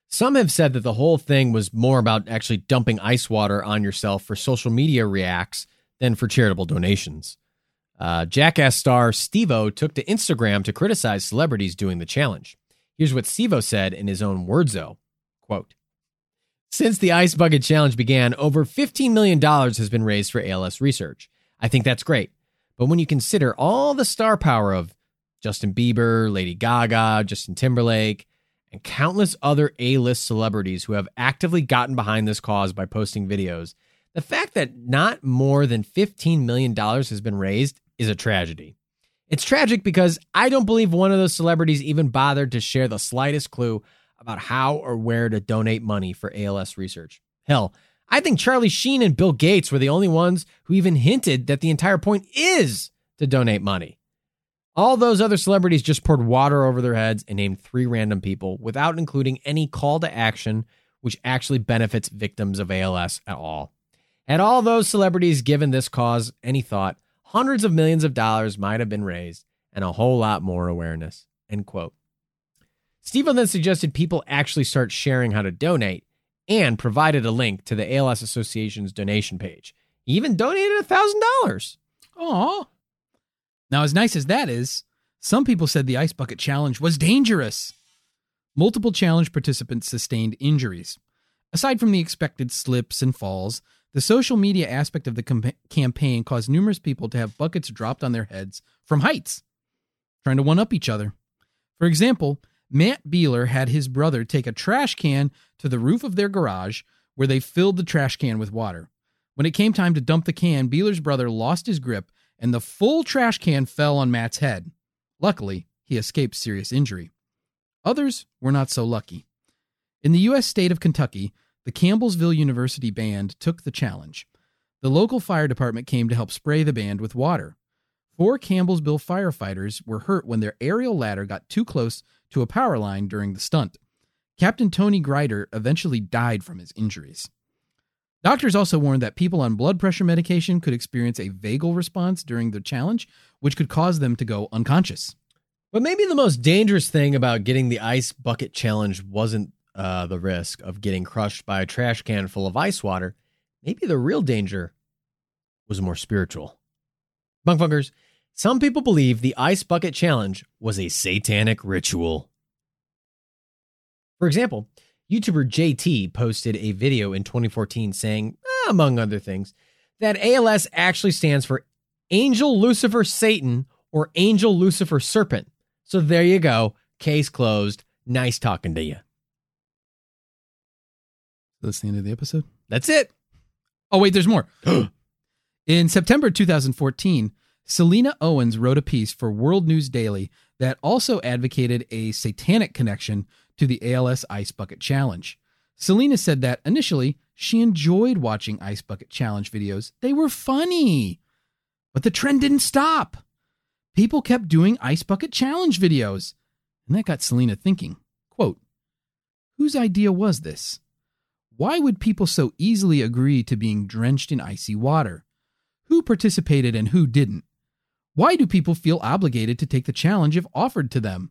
Some have said that the whole thing was more about actually dumping ice water on yourself for social media reacts than for charitable donations. Uh, Jackass star Steve-O took to Instagram to criticize celebrities doing the challenge. Here's what Steve-O said in his own words, though. Quote, "Since the Ice Bucket Challenge began, over fifteen million dollars has been raised for A L S research. I think that's great. But when you consider all the star power of Justin Bieber, Lady Gaga, Justin Timberlake, and countless other A-list celebrities who have actively gotten behind this cause by posting videos, the fact that not more than fifteen million dollars has been raised is a tragedy. It's tragic because I don't believe one of those celebrities even bothered to share the slightest clue about how or where to donate money for A L S research. Hell, I think Charlie Sheen and Bill Gates were the only ones who even hinted that the entire point is to donate money. All those other celebrities just poured water over their heads and named three random people without including any call to action, which actually benefits victims of A L S at all. Had all those celebrities given this cause any thought, hundreds of millions of dollars might have been raised and a whole lot more awareness." End quote. Steve then suggested people actually start sharing how to donate and provided a link to the A L S Association's donation page. He even donated one thousand dollars. Aww. Now, as nice as that is, some people said the Ice Bucket Challenge was dangerous. Multiple challenge participants sustained injuries. Aside from the expected slips and falls, the social media aspect of the com- campaign caused numerous people to have buckets dropped on their heads from heights, trying to one-up each other. For example, Matt Beeler had his brother take a trash can to the roof of their garage where they filled the trash can with water. When it came time to dump the can, Beeler's brother lost his grip and the full trash can fell on Matt's head. Luckily, he escaped serious injury. Others were not so lucky. In the U S state of Kentucky, the Campbellsville University Band took the challenge. The local fire department came to help spray the band with water. Four Campbellsville firefighters were hurt when their aerial ladder got too close to a power line during the stunt. Captain Tony Grider eventually died from his injuries. Doctors also warned that people on blood pressure medication could experience a vagal response during the challenge, which could cause them to go unconscious. But maybe the most dangerous thing about getting the ice bucket challenge wasn't uh, the risk of getting crushed by a trash can full of ice water. Maybe the real danger was more spiritual. Bunk Funkers, some people believe the ice bucket challenge was a satanic ritual. For example, YouTuber J T posted a video in twenty fourteen saying, among other things, that A L S actually stands for Angel Lucifer Satan or Angel Lucifer Serpent. So there you go. Case closed. Nice talking to you. That's the end of the episode. That's it. Oh, wait, there's more. In September two thousand fourteen, Selena Owens wrote a piece for World News Daily that also advocated a satanic connection to the A L S Ice Bucket Challenge. Selena said that initially she enjoyed watching Ice Bucket Challenge videos. They were funny, but the trend didn't stop. People kept doing Ice Bucket Challenge videos, and that got Selena thinking, quote, whose idea was this? Why would people so easily agree to being drenched in icy water? Who participated and who didn't? Why do people feel obligated to take the challenge if offered to them?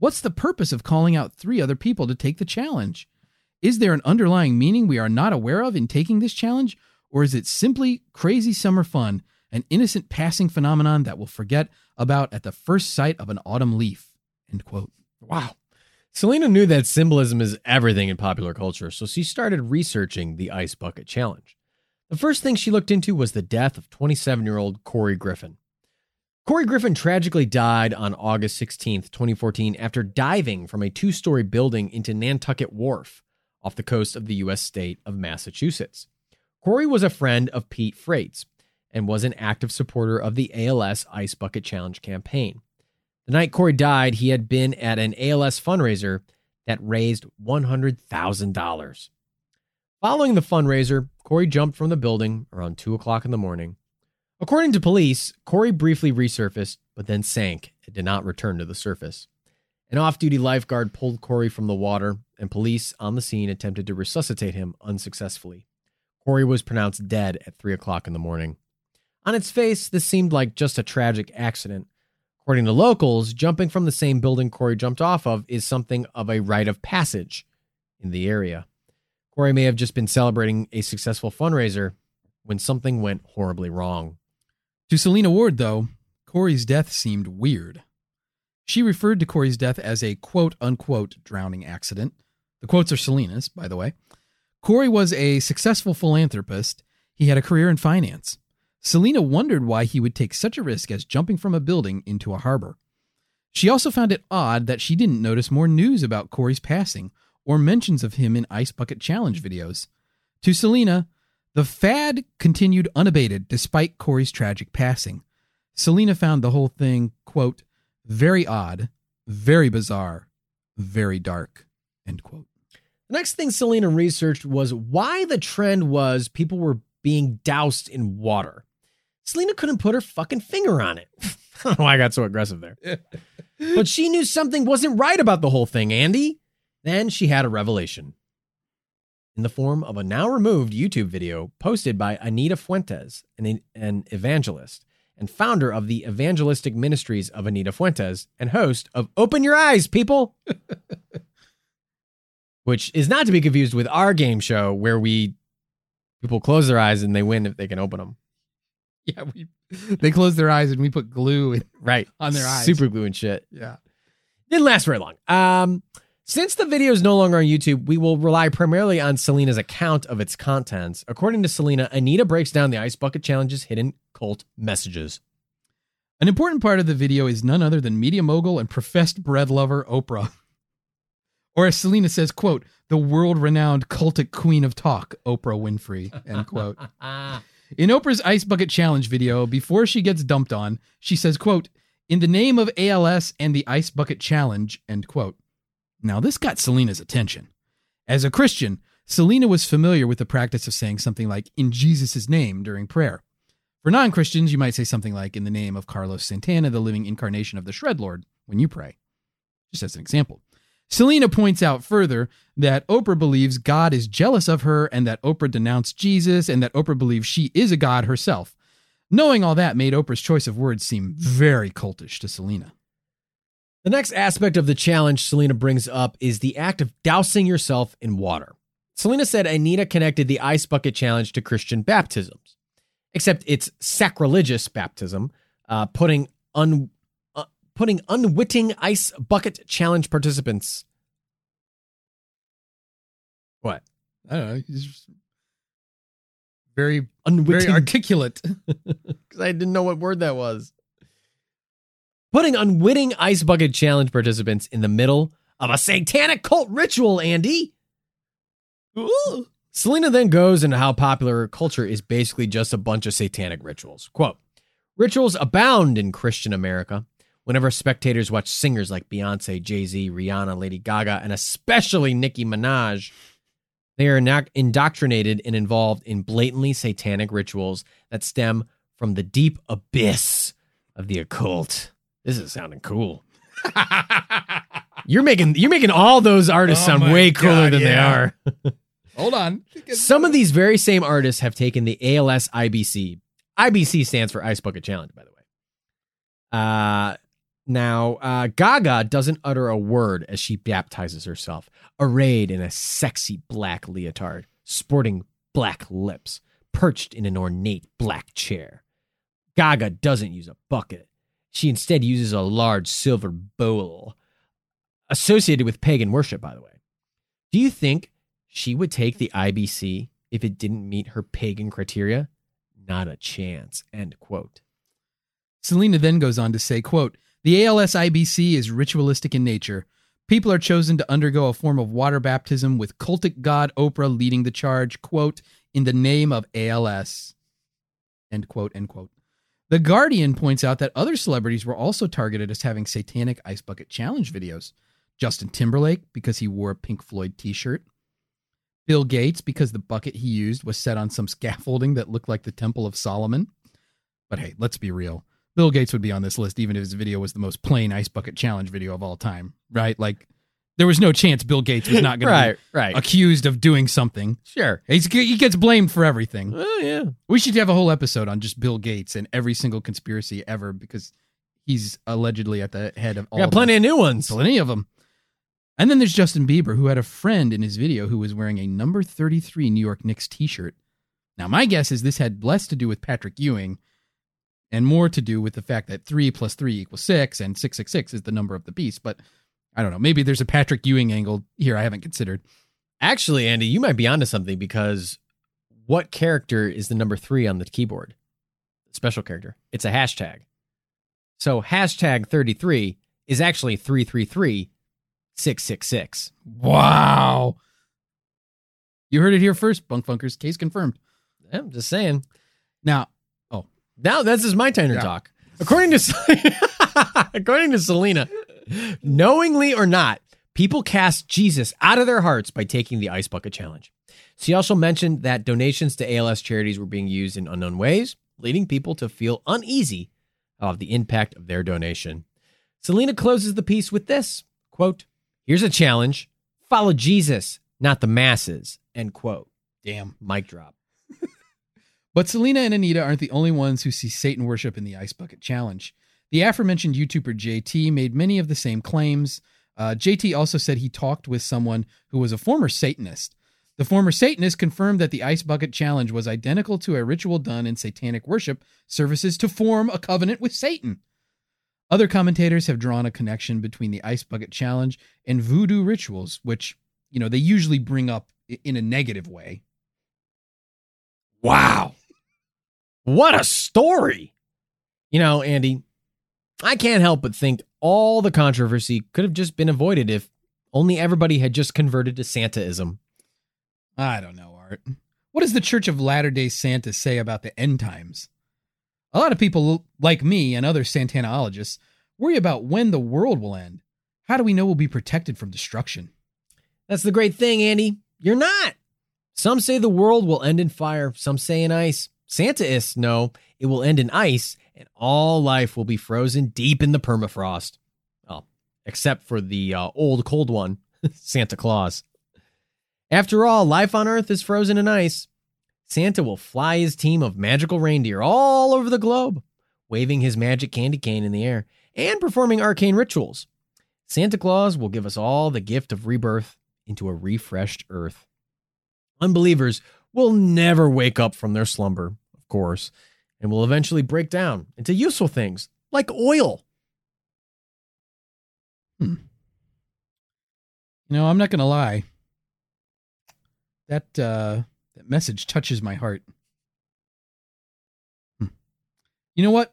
What's the purpose of calling out three other people to take the challenge? Is there an underlying meaning we are not aware of in taking this challenge? Or is it simply crazy summer fun, an innocent passing phenomenon that we'll forget about at the first sight of an autumn leaf? End quote. Wow. Selena knew that symbolism is everything in popular culture, so she started researching the Ice Bucket Challenge. The first thing she looked into was the death of twenty-seven-year-old Corey Griffin. Corey Griffin tragically died on August sixteenth, twenty fourteen, after diving from a two-story building into Nantucket Wharf off the coast of the U S state of Massachusetts. Corey was a friend of Pete Frates and was an active supporter of the A L S Ice Bucket Challenge campaign. The night Corey died, he had been at an A L S fundraiser that raised one hundred thousand dollars. Following the fundraiser, Corey jumped from the building around two o'clock in the morning. According to police, Corey briefly resurfaced, but then sank and did not return to the surface. An off-duty lifeguard pulled Corey from the water, and police on the scene attempted to resuscitate him unsuccessfully. Corey was pronounced dead at three o'clock in the morning. On its face, this seemed like just a tragic accident. According to locals, jumping from the same building Corey jumped off of is something of a rite of passage in the area. Corey may have just been celebrating a successful fundraiser when something went horribly wrong. To Selena Ward, though, Corey's death seemed weird. She referred to Corey's death as a quote-unquote drowning accident. The quotes are Selena's, by the way. Corey was a successful philanthropist. He had a career in finance. Selena wondered why he would take such a risk as jumping from a building into a harbor. She also found it odd that she didn't notice more news about Corey's passing or mentions of him in Ice Bucket Challenge videos. To Selena, the fad continued unabated despite Corey's tragic passing. Selena found the whole thing, quote, very odd, very bizarre, very dark, end quote. The next thing Selena researched was why the trend was people were being doused in water. Selena couldn't put her fucking finger on it. I don't know why I got so aggressive there. But she knew something wasn't right about the whole thing, Andy. Then she had a revelation in the form of a now-removed YouTube video posted by Anita Fuentes, an, an evangelist and founder of the Evangelistic Ministries of Anita Fuentes and host of Open Your Eyes, People! Which is not to be confused with our game show where we people close their eyes and they win if they can open them. Yeah, we they close their eyes and we put glue in, right on their eyes. Super glue and shit. Yeah. Didn't last very long. Um... Since the video is no longer on YouTube, we will rely primarily on Selena's account of its contents. According to Selena, Anita breaks down the Ice Bucket Challenge's hidden cult messages. An important part of the video is none other than media mogul and professed bread lover Oprah. Or as Selena says, quote, the world-renowned cultic queen of talk, Oprah Winfrey, end quote. In Oprah's Ice Bucket Challenge video, before she gets dumped on, she says, quote, in the name of A L S and the Ice Bucket Challenge, end quote. Now, this got Selena's attention. As a Christian, Selena was familiar with the practice of saying something like, in Jesus' name, during prayer. For non-Christians, you might say something like, in the name of Carlos Santana, the living incarnation of the Shred Lord, when you pray. Just as an example. Selena points out further that Oprah believes God is jealous of her, and that Oprah denounced Jesus, and that Oprah believes she is a god herself. Knowing all that made Oprah's choice of words seem very cultish to Selena. The next aspect of the challenge Selena brings up is the act of dousing yourself in water. Selena said Anita connected the ice bucket challenge to Christian baptisms, except it's sacrilegious baptism, uh, putting un... putting unwitting ice bucket challenge participants. What? I don't know. He's very, unwitting. very articulate. Because I didn't know what word that was. Putting unwitting ice bucket challenge participants in the middle of a satanic cult ritual, Andy. Ooh. Selena then goes into how popular culture is basically just a bunch of satanic rituals. Quote, rituals abound in Christian America. Whenever spectators watch singers like Beyonce, Jay-Z, Rihanna, Lady Gaga, and especially Nicki Minaj, they are not indoctrinated and involved in blatantly satanic rituals that stem from the deep abyss of the occult. This is sounding cool. you're making you're making all those artists oh sound way cooler God, than yeah. they are. Hold on. Some of these very same artists have taken the A L S I B C. I B C stands for Ice Bucket Challenge, by the way. Uh Now, uh, Gaga doesn't utter a word as she baptizes herself, arrayed in a sexy black leotard, sporting black lips, perched in an ornate black chair. Gaga doesn't use a bucket. She instead uses a large silver bowl, associated with pagan worship, by the way. Do you think she would take the I B C if it didn't meet her pagan criteria? Not a chance, end quote. Selena then goes on to say, quote, the A L S I B C is ritualistic in nature. People are chosen to undergo a form of water baptism with cultic god Oprah leading the charge, quote, in the name of A L S, end quote, end quote. The Guardian points out that other celebrities were also targeted as having satanic ice bucket challenge videos. Justin Timberlake, because he wore a Pink Floyd t-shirt. Bill Gates, because the bucket he used was set on some scaffolding that looked like the Temple of Solomon. But hey, let's be real. Bill Gates would be on this list even if his video was the most plain ice bucket challenge video of all time, right? Like, there was no chance Bill Gates was not going right, to be right. accused of doing something. Sure. He's, he gets blamed for everything. Oh, yeah. We should have a whole episode on just Bill Gates and every single conspiracy ever, because he's allegedly at the head of all yeah, of plenty them. of new ones. Plenty of them. And then there's Justin Bieber, who had a friend in his video who was wearing a number thirty-three New York Knicks t-shirt. Now, my guess is this had less to do with Patrick Ewing and more to do with the fact that three plus three equals six, and six six six is the number of the beast. But I don't know. Maybe there's a Patrick Ewing angle here I haven't considered. Actually, Andy, you might be onto something, because what character is the number three on the keyboard? Special character. It's a hashtag. So hashtag thirty-three is actually three three three six six six. Wow. You heard it here first, Bunk Funkers. Case confirmed. Yeah, I'm just saying. Now, Now this is my time to yeah. talk. According to Selena, according to Selena, knowingly or not, people cast Jesus out of their hearts by taking the ice bucket challenge. She also mentioned that donations to A L S charities were being used in unknown ways, leading people to feel uneasy of the impact of their donation. Selena closes the piece with this, quote, here's a challenge. Follow Jesus, not the masses, end quote. Damn, mic drop. But Selena and Anita aren't the only ones who see Satan worship in the Ice Bucket Challenge. The aforementioned YouTuber J T made many of the same claims. Uh, J T also said he talked with someone who was a former Satanist. The former Satanist confirmed that the Ice Bucket Challenge was identical to a ritual done in satanic worship services to form a covenant with Satan. Other commentators have drawn a connection between the Ice Bucket Challenge and voodoo rituals, which, you know, they usually bring up in a negative way. Wow. What a story. You know, Andy, I can't help but think all the controversy could have just been avoided if only everybody had just converted to Santaism. I don't know, Art. What does the Church of Latter-day Santa say about the end times? A lot of people like me and other Santanologists worry about when the world will end. How do we know we'll be protected from destruction? That's the great thing, Andy. You're not. Some say the world will end in fire. Some say in ice. Santaists know it will end in ice, and all life will be frozen deep in the permafrost. Well, except for the uh, old cold one, Santa Claus. After all, life on Earth is frozen in ice. Santa will fly his team of magical reindeer all over the globe, waving his magic candy cane in the air and performing arcane rituals. Santa Claus will give us all the gift of rebirth into a refreshed Earth. Unbelievers will never wake up from their slumber, of course, and will eventually break down into useful things like oil. Hmm. You know, I'm not going to lie. That uh, that message touches my heart. Hmm. You know what?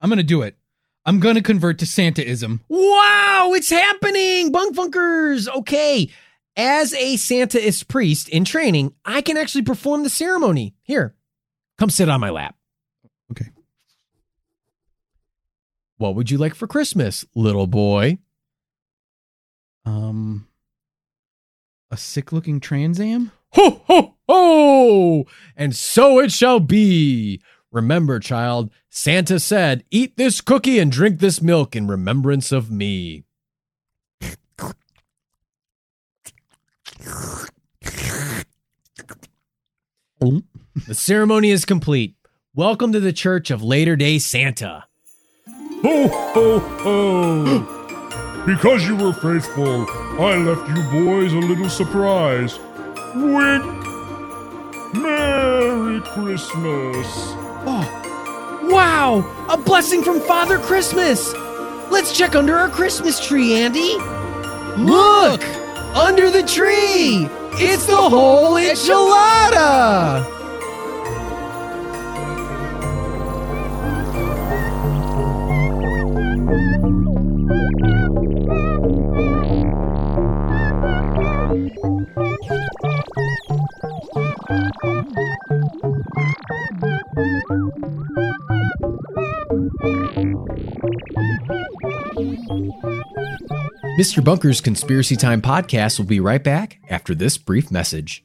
I'm going to do it. I'm going to convert to Santaism. Wow, it's happening, Bunkfunkers. Okay. As a Santaist priest in training, I can actually perform the ceremony. Here, come sit on my lap. Okay. What would you like for Christmas, little boy? Um, a sick-looking Trans Am? Ho, ho, ho! And so it shall be. Remember, child, Santa said, eat this cookie and drink this milk in remembrance of me. The ceremony is complete. Welcome to the Church of Latter-day Santa. Ho, ho, ho! Because you were faithful, I left you boys a little surprise. Wink! Merry Christmas! Oh, wow! A blessing from Father Christmas! Let's check under our Christmas tree, Andy! Look! Under the tree! It's the whole enchilada! Mister Bunker's Conspiracy Time podcast will be right back after this brief message.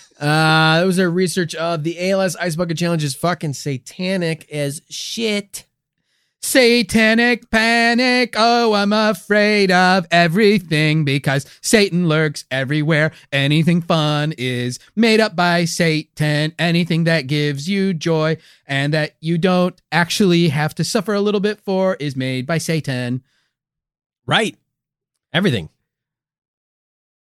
Uh, that was our research of the A L S Ice Bucket Challenge is fucking satanic as shit. Satanic panic. Oh, I'm afraid of everything because Satan lurks everywhere. Anything fun is made up by Satan. Anything that gives you joy and that you don't actually have to suffer a little bit for is made by Satan. Right. Everything.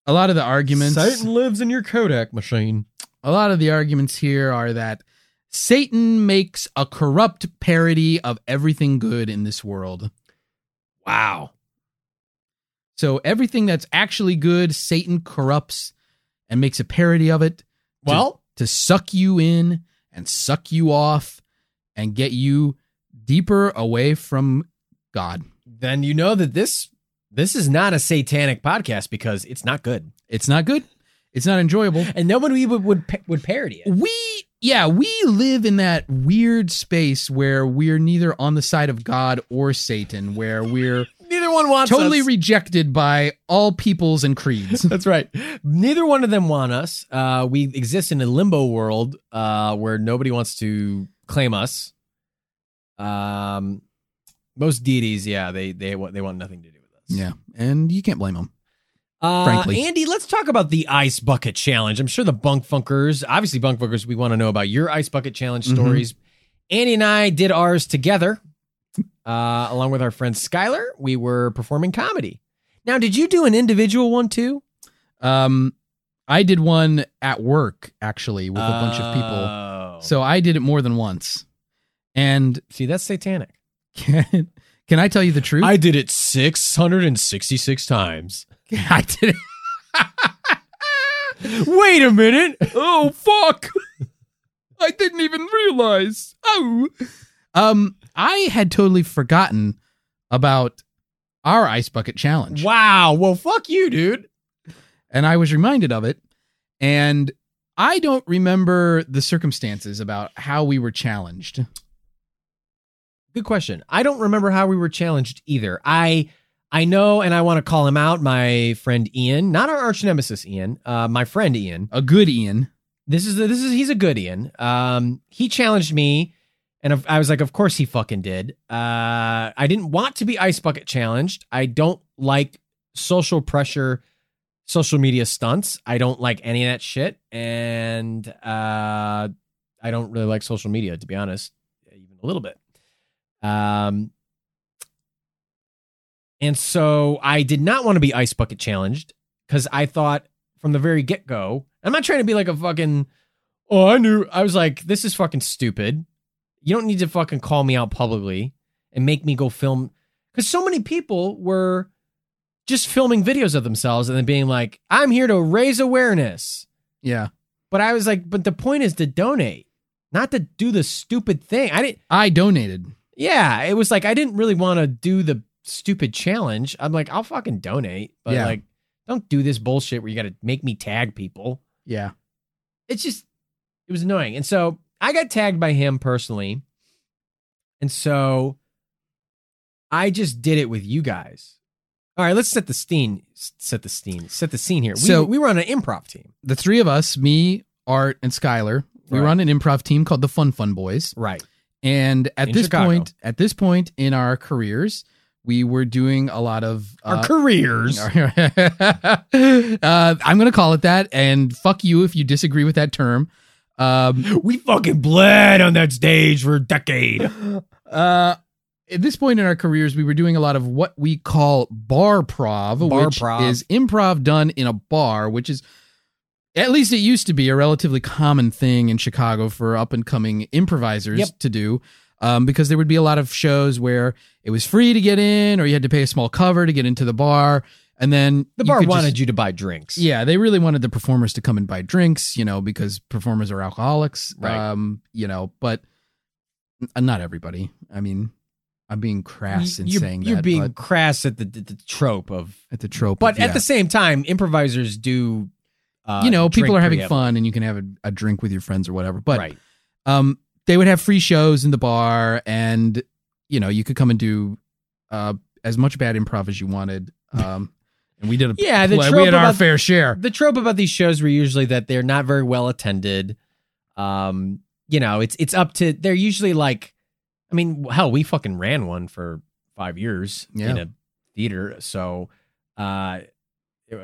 A lot of the arguments... Satan lives in your Kodak machine. A lot of the arguments here are that Satan makes a corrupt parody of everything good in this world. Wow. So everything that's actually good, Satan corrupts and makes a parody of it. Well, to, to suck you in and suck you off and get you deeper away from God. Then you know that this... This is not a satanic podcast because it's not good. It's not good. It's not enjoyable. And no one would, would would parody it. We, yeah, we live in that weird space where we're neither on the side of God or Satan, where we're neither one wants totally us. Rejected by all peoples and creeds. That's right. Neither one of them want us. Uh, we exist in a limbo world uh, where nobody wants to claim us. Um, Most deities, yeah, they they want they want nothing to do with us. Yeah, and you can't blame them. Uh, frankly, Andy, let's talk about the ice bucket challenge. I'm sure the bunk funkers, obviously bunk funkers, we want to know about your ice bucket challenge mm-hmm. stories. Andy and I did ours together, uh, along with our friend Skylar. We were performing comedy. Now, did you do an individual one too? Um, I did one at work actually with a oh. bunch of people, so I did it more than once. And see, that's satanic. Can can I tell you the truth? I did it six hundred sixty-six times. I did it. Wait a minute. Oh, fuck. I didn't even realize. Oh. Um, I had totally forgotten about our ice bucket challenge. Wow. Well, fuck you, dude. And I was reminded of it. And I don't remember the circumstances about how we were challenged. Good question. I don't remember how we were challenged either. I I know, and I want to call him out, my friend Ian, not our arch nemesis Ian, uh, my friend Ian, a good Ian. This is a, this is he's a good Ian. Um, he challenged me, and I was like, of course he fucking did. Uh, I didn't want to be ice bucket challenged. I don't like social pressure, social media stunts. I don't like any of that shit, and uh, I don't really like social media, to be honest, even a little bit. Um, and so I did not want to be ice bucket challenged because I thought from the very get go, I'm not trying to be like a fucking, oh, I knew I was like, this is fucking stupid. You don't need to fucking call me out publicly and make me go film. Cause so many people were just filming videos of themselves and then being like, I'm here to raise awareness. Yeah. But I was like, but the point is to donate, not to do the stupid thing. I didn't, I donated. Yeah, it was like, I didn't really want to do the stupid challenge. I'm like, I'll fucking donate, but yeah. like, don't do this bullshit where you got to make me tag people. Yeah. It's just, it was annoying. And so I got tagged by him personally. And so I just did it with you guys. All right, let's set the scene, set the scene, set the scene here. So we, we were on an improv team. The three of us, me, Art, and Skylar, we right. were on an improv team called the Fun Fun Boys. Right. And at in this Chicago. point, at this point in our careers, we were doing a lot of uh, our careers. uh, I'm going to call it that. And fuck you if you disagree with that term. Um, we fucking bled on that stage for a decade. Uh, at this point in our careers, we were doing a lot of what we call bar prov, bar which prov. is improv done in a bar, which is, at least it used to be, a relatively common thing in Chicago for up and coming improvisers yep. to do, um, because there would be a lot of shows where it was free to get in, or you had to pay a small cover to get into the bar. And then the bar wanted just, you to buy drinks. Yeah. They really wanted the performers to come and buy drinks, you know, because performers are alcoholics, right. um, you know, but not everybody. I mean, I'm being crass in you're, saying you're that. You're being but, crass at the, the, the trope of, at the trope. But of, at yeah. the same time, improvisers do, Uh, you know, people are having preemptive. fun and you can have a, a drink with your friends or whatever. But right. um, they would have free shows in the bar and, you know, you could come and do uh, as much bad improv as you wanted. Um, and we did a yeah, the play. We had about, our fair share. The trope about these shows were usually that they're not very well attended. Um, you know, it's it's up to, they're usually like, I mean, hell, we fucking ran one for five years yeah. in a theater. So, uh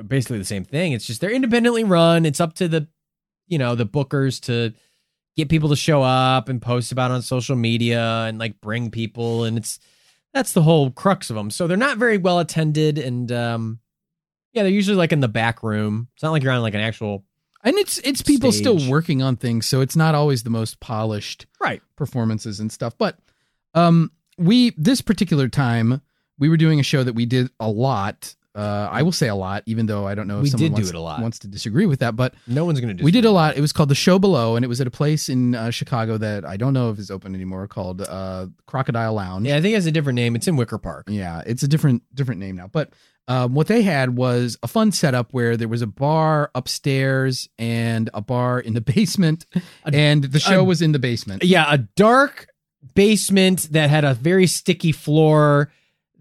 basically the same thing. It's just they're independently run. It's up to the, you know, the bookers to get people to show up and post about it on social media and like bring people. And it's, that's the whole crux of them. So they're not very well attended. And um, yeah, they're usually like in the back room. It's not like you're on like an actual. And it's, it's people stage. still working on things. So it's not always the most polished right. performances and stuff. But um, we, this particular time we were doing a show that we did a lot. Uh, I will say a lot, even though I don't know if we someone wants, wants to disagree with that, but no one's going to. We did a lot. It was called The Show Below, and it was at a place in uh, Chicago that I don't know if is open anymore called uh, Crocodile Lounge. Yeah, I think it has a different name. It's in Wicker Park. Yeah, it's a different different name now. But um, what they had was a fun setup where there was a bar upstairs and a bar in the basement, a, and the show a, was in the basement. Yeah, a dark basement that had a very sticky floor.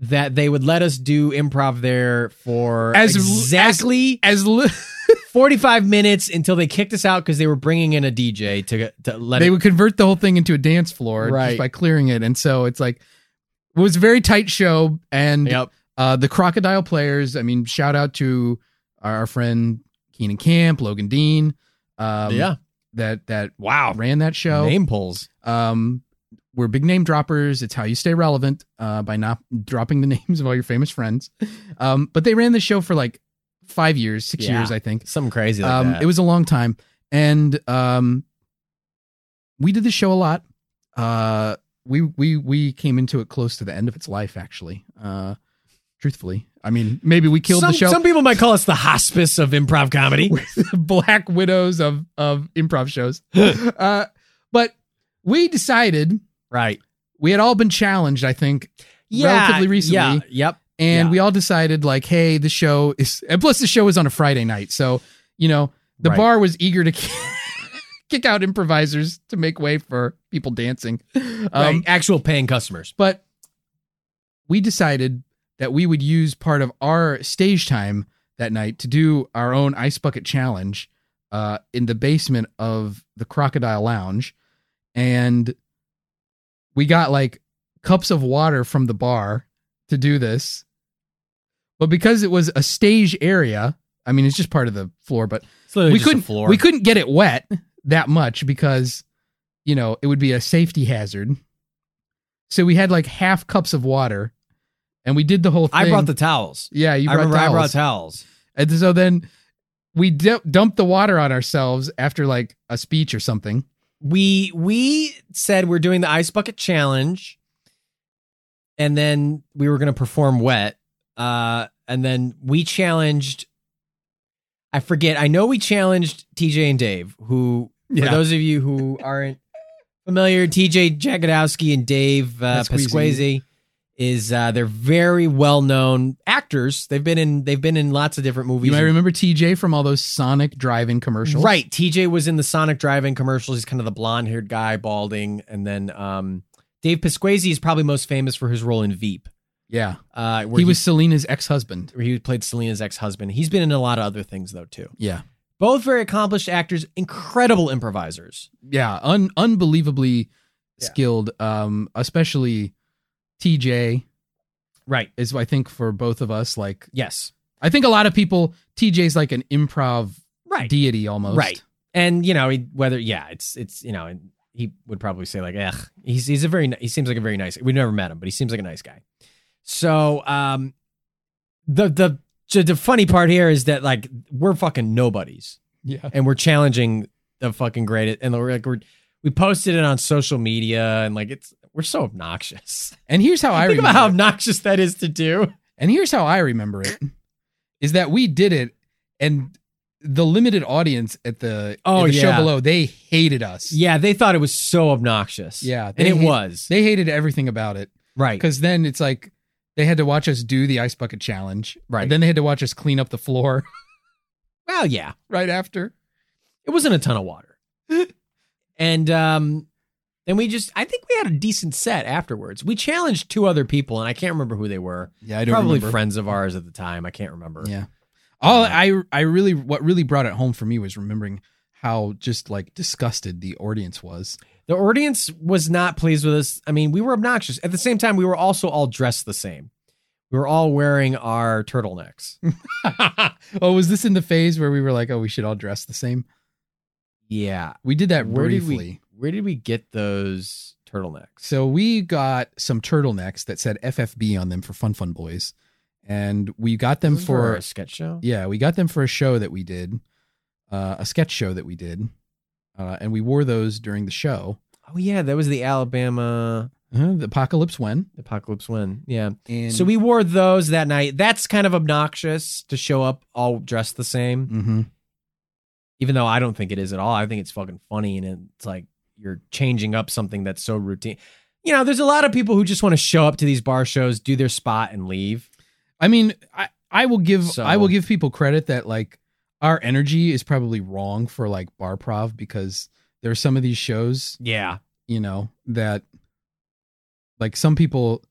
That they would let us do improv there for as, exactly as, as li- forty-five minutes until they kicked us out because they were bringing in a D J to to let. They it- would convert the whole thing into a dance floor right. just by clearing it, and so it's like It was a very tight show, and yep. uh, the Crocodile Players, I mean, shout out to our friend Keenan Camp, Logan Dean. Um, yeah. That, that wow, ran that show. Name polls. Um, we're big name droppers. It's how you stay relevant uh, by not dropping the names of all your famous friends. Um, but they ran the show for like five years, six yeah, years, I think. Something crazy like um, that. It was a long time. And um, we did the show a lot. Uh, we we we came into it close to the end of its life, actually. Uh, truthfully, I mean, maybe we killed some, the show. Some people might call us the hospice of improv comedy, black widows of of improv shows. uh, but we decided, right? We had all been challenged, I think, yeah, relatively recently. Yeah, yep. And yeah. we all decided, like, hey, the show is, and plus the show was on a Friday night, so you know the right. bar was eager to. kick out improvisers to make way for people dancing. Um, right. Actual paying customers. But we decided that we would use part of our stage time that night to do our own ice bucket challenge uh, in the basement of the Crocodile Lounge. And we got like cups of water from the bar to do this. But because it was a stage area, I mean, it's just part of the floor, but we couldn't, floor. we couldn't get it wet that much because, you know, it would be a safety hazard. So we had like half cups of water and we did the whole thing. I brought the towels. Yeah, you brought I towels. I brought towels. And so then we d- dumped the water on ourselves after like a speech or something. We we said we're doing the ice bucket challenge and then we were going to perform wet. Uh, and then we challenged... I forget. I know we challenged T J and Dave, who, for yeah. those of you who aren't familiar, T J Jagodowski and Dave uh, Pesquasey is uh, they're very well known actors. They've been in they've been in lots of different movies. You might remember T J from all those Sonic Drive-In commercials, right? T J was in the Sonic Drive-In commercials. He's kind of the blonde haired guy, balding, and then um, Dave Pesquasey is probably most famous for his role in Veep. Yeah. Uh, he was he, Selena's ex-husband. Where he played Selena's ex-husband. He's been in a lot of other things, though, too. Yeah. Both very accomplished actors, incredible improvisers. Yeah. Un- unbelievably yeah. skilled, um, especially T J. Right. Is, I think, for both of us, like... Yes. I think a lot of people, T J's like an improv right. deity, almost. Right. And, you know, whether... Yeah, it's, it's you know, he would probably say, like, eh, he's, he's a very... He seems like a very nice... We've never met him, but he seems like a nice guy. So um, the, the the funny part here is that like we're fucking nobodies, yeah, and we're challenging the fucking greatest, and we're like we're we posted it on social media, and like it's we're so obnoxious. And here's how I think remember about how obnoxious that is to do. And here's how I remember it is that we did it, and the limited audience at the, oh, at the yeah. show below, they hated us. Yeah, they thought it was so obnoxious. Yeah, and it hate, was. They hated everything about it. Right, because then it's like. They had to watch us do the ice bucket challenge. Right. And then they had to watch us clean up the floor. Well, yeah. Right after. It wasn't a ton of water. And um, then we just, I think we had a decent set afterwards. We challenged two other people, and I can't remember who they were. Yeah, I don't Probably remember. friends of ours at the time. I can't remember. Yeah. All uh, I, I really, what really brought it home for me was remembering how just like disgusted the audience was. The audience was not pleased with us. I mean, we were obnoxious. At the same time, we were also all dressed the same. We were all wearing our turtlenecks. Oh, was this in the phase where we were like, oh, we should all dress the same? Yeah. We did that where briefly. Did we, where did we get those turtlenecks? So we got some turtlenecks that said F F B on them for Fun Fun Boys. And we got them for, for... a sketch show? Yeah, we got them for a show that we did. Uh, a sketch show that we did. Uh, and we wore those during the show. Oh, yeah. That was the Alabama... Uh-huh, the Apocalypse When. The Apocalypse When, yeah. And so we wore those that night. That's kind of obnoxious to show up all dressed the same. Mm-hmm. Even though I don't think it is at all. I think it's fucking funny. And it's like you're changing up something that's so routine. You know, there's a lot of people who just want to show up to these bar shows, do their spot, and leave. I mean, I, I will give so, I will give people credit that, like, our energy is probably wrong for like barprov because there are some of these shows. Yeah. You know, that like some people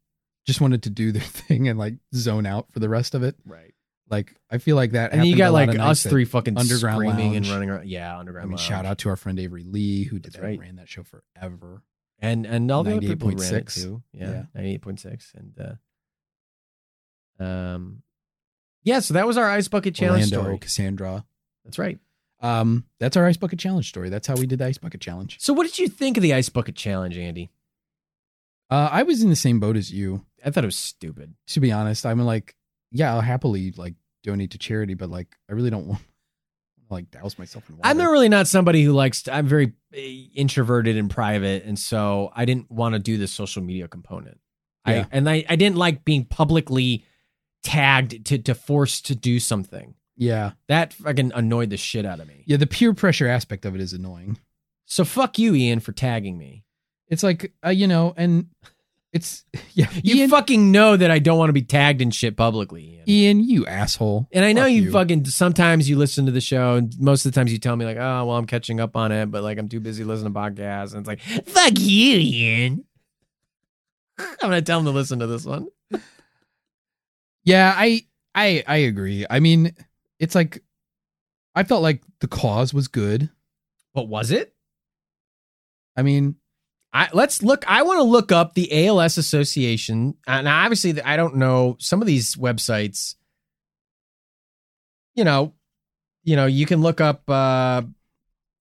just wanted to do their thing and like zone out for the rest of it. Right. Like I feel like that. And you got like us three fucking underground screaming lounge. And running around. Yeah. Underground. I mean, lounge. Shout out to our friend Avery Lee who did that, right. ran that show forever. And and all the other people ran it too. Yeah, yeah. ninety-eight point six And uh, um, yeah, so that was our Ice Bucket Challenge Orlando, story. Cassandra. That's right. Um, that's our Ice Bucket Challenge story. That's how we did the Ice Bucket Challenge. So what did you think of the Ice Bucket Challenge, Andy? Uh, I was in the same boat as you. I thought it was stupid. To be honest, I'm like, yeah, I'll happily like donate to charity, but like, I really don't want to like douse myself in water. I'm not really not somebody who likes to, I'm very introverted and private. And so I didn't want to do the social media component. Yeah. I, and I, I didn't like being publicly tagged to, to force to do something. Yeah. That fucking annoyed the shit out of me. Yeah. The peer pressure aspect of it is annoying. So fuck you, Ian, for tagging me. It's like, uh, you know, and it's, yeah. You Ian, fucking know that I don't want to be tagged in shit publicly. Ian, Ian you asshole. And I know you, you fucking, sometimes you listen to the show and most of the times you tell me like, oh, well, I'm catching up on it, but like, I'm too busy listening to podcasts. And it's like, fuck you, Ian. I'm going to tell him to listen to this one. Yeah, I, I, I agree. I mean, it's like, I felt like the cause was good. But was it? I mean... I, let's look. I want to look up the A L S Association. And obviously, I don't know some of these websites. You know, you know, you can look up uh,